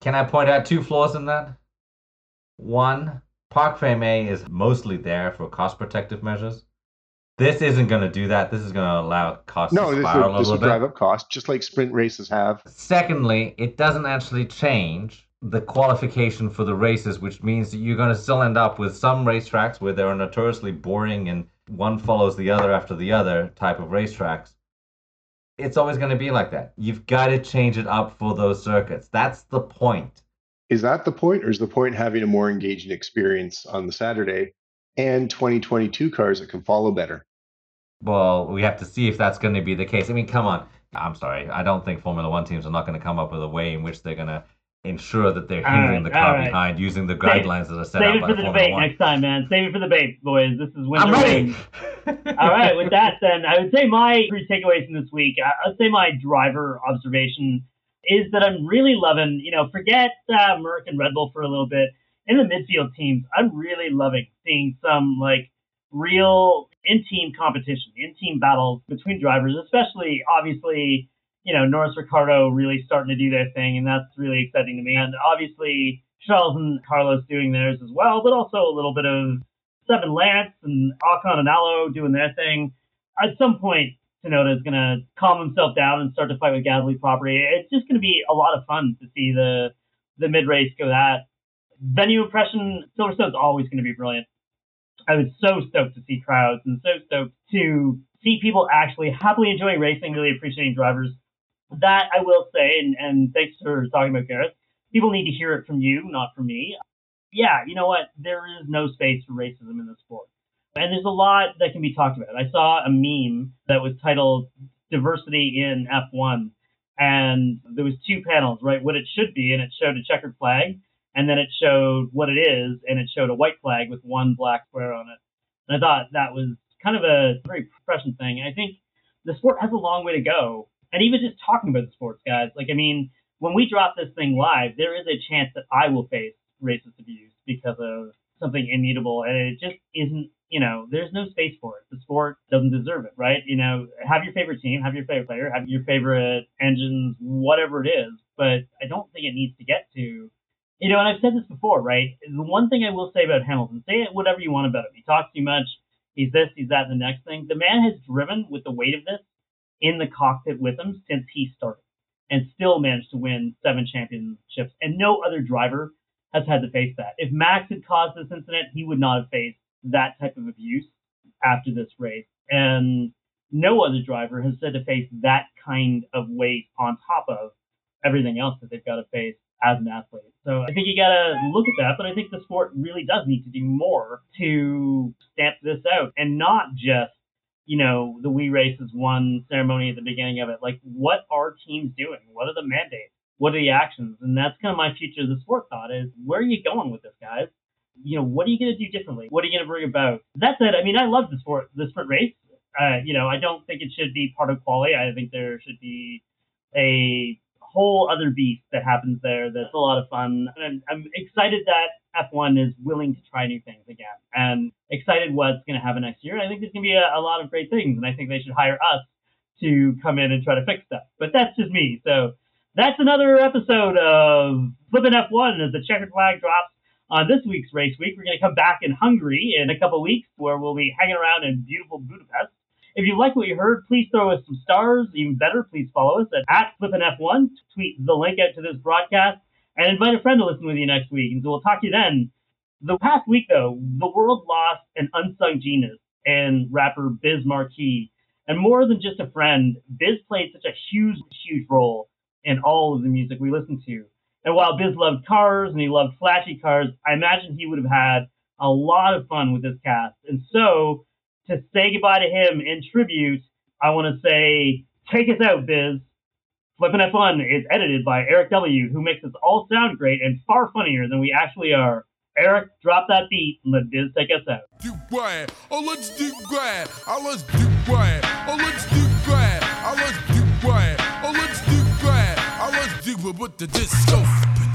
Can I point out two flaws in that? One, Parc Fermé is mostly there for cost protective measures. This isn't going to do that. This is going to allow costs no, to spiral a little bit. No, this will drive up costs, just like sprint races have. Secondly, it doesn't actually change the qualification for the races, which means that you're going to still end up with some racetracks where they're notoriously boring and one follows the other after the other type of racetracks. It's always going to be like that. You've got to change it up for those circuits. That's the point. Is that the point, or is the point having a more engaging experience on the Saturday and twenty twenty-two cars that can follow better? Well, we have to see if that's going to be the case. I mean, come on. I'm sorry. I don't think Formula One teams are not going to come up with a way in which they're going to ensure that they're hindering right, the car right. behind using the guidelines Save, that are set out by the Formula One. Save it for the debate next time, man. Save it for the debate, boys. This is winter. I'm ready. All right. With that, then, I would say my three takeaways from this week, I would say my driver observation is that I'm really loving, you know, forget uh, Merck and Red Bull for a little bit. In the midfield teams, I'm really loving seeing some, like, real in-team competition, in-team battles between drivers, especially, obviously, you know, Norris, Ricciardo really starting to do their thing, and that's really exciting to me. And obviously, Charles and Carlos doing theirs as well, but also a little bit of Seven Lance and Ocon and Allo doing their thing. At some point, Tsunoda is going to calm himself down and start to fight with Gasly properly. It's just going to be a lot of fun to see the the mid-race go that. Venue impression, Silverstone's always going to be brilliant. I was so stoked to see crowds and so stoked to see people actually happily enjoying racing, really appreciating drivers. That I will say, and, and thanks for talking about Gareth, people need to hear it from you, not from me. Yeah, you know what? There is no space for racism in this sport. And there's a lot that can be talked about. I saw a meme that was titled Diversity in F one. And there was two panels, right? What it should be, and it showed a checkered flag. And then it showed what it is, and it showed a white flag with one black square on it. And I thought that was kind of a very prescient thing. And I think the sport has a long way to go. And even just talking about the sports, guys, like, I mean, when we drop this thing live, there is a chance that I will face racist abuse because of something immutable. And it just isn't, you know, there's no space for it. The sport doesn't deserve it, right? You know, have your favorite team, have your favorite player, have your favorite engines, whatever it is. But I don't think it needs to get to, you know, and I've said this before, right? The one thing I will say about Hamilton, say it whatever you want about him. He talks too much. He's this, he's that, and the next thing. The man has driven with the weight of this in the cockpit with him since he started and still managed to win seven championships. And no other driver has had to face that. If Max had caused this incident, he would not have faced that type of abuse after this race. And no other driver has had to face that kind of weight on top of everything else that they've got to face as an athlete. So I think you got to look at that, but I think the sport really does need to do more to stamp this out and not just, you know, the We Race is One ceremony at the beginning of it. Like, what are teams doing? What are the mandates? What are the actions? And that's kind of my future of the sport thought is, where are you going with this, guys? You know, what are you going to do differently? What are you going to bring about? That said, I mean, I love the sport, the sprint race. Uh, you know, I don't think it should be part of quali. I think there should be a whole other beast that happens there that's a lot of fun. And I'm, I'm excited that F one is willing to try new things again. And excited what's going to happen next year. I think there's going to be a, a lot of great things. And I think they should hire us to come in and try to fix stuff. But that's just me. So that's another episode of Flippin' F one as the checkered flag drops on this week's Race Week. We're going to come back in Hungary in a couple weeks where we'll be hanging around in beautiful Budapest. If you like what you heard, please throw us some stars. Even better, please follow us at, at Flippin F one. Tweet the link out to this broadcast and invite a friend to listen with you next week. And so we'll talk to you then. The past week, though, the world lost an unsung genius in rapper Biz Markie. And more than just a friend, Biz played such a huge, huge role in all of the music we listen to. And while Biz loved cars and he loved flashy cars, I imagine he would have had a lot of fun with this cast. And so, to say goodbye to him in tribute, I want to say, take us out, Biz. Flippin' F one is edited by Eric W., who makes us all sound great and far funnier than we actually are. Eric, drop that beat and let Biz take us out. Do what? Oh, let's do what? Oh, let's do what? Oh, let's do what? Oh, let's do what? Oh, let's do what? Oh, let's do what with the disco.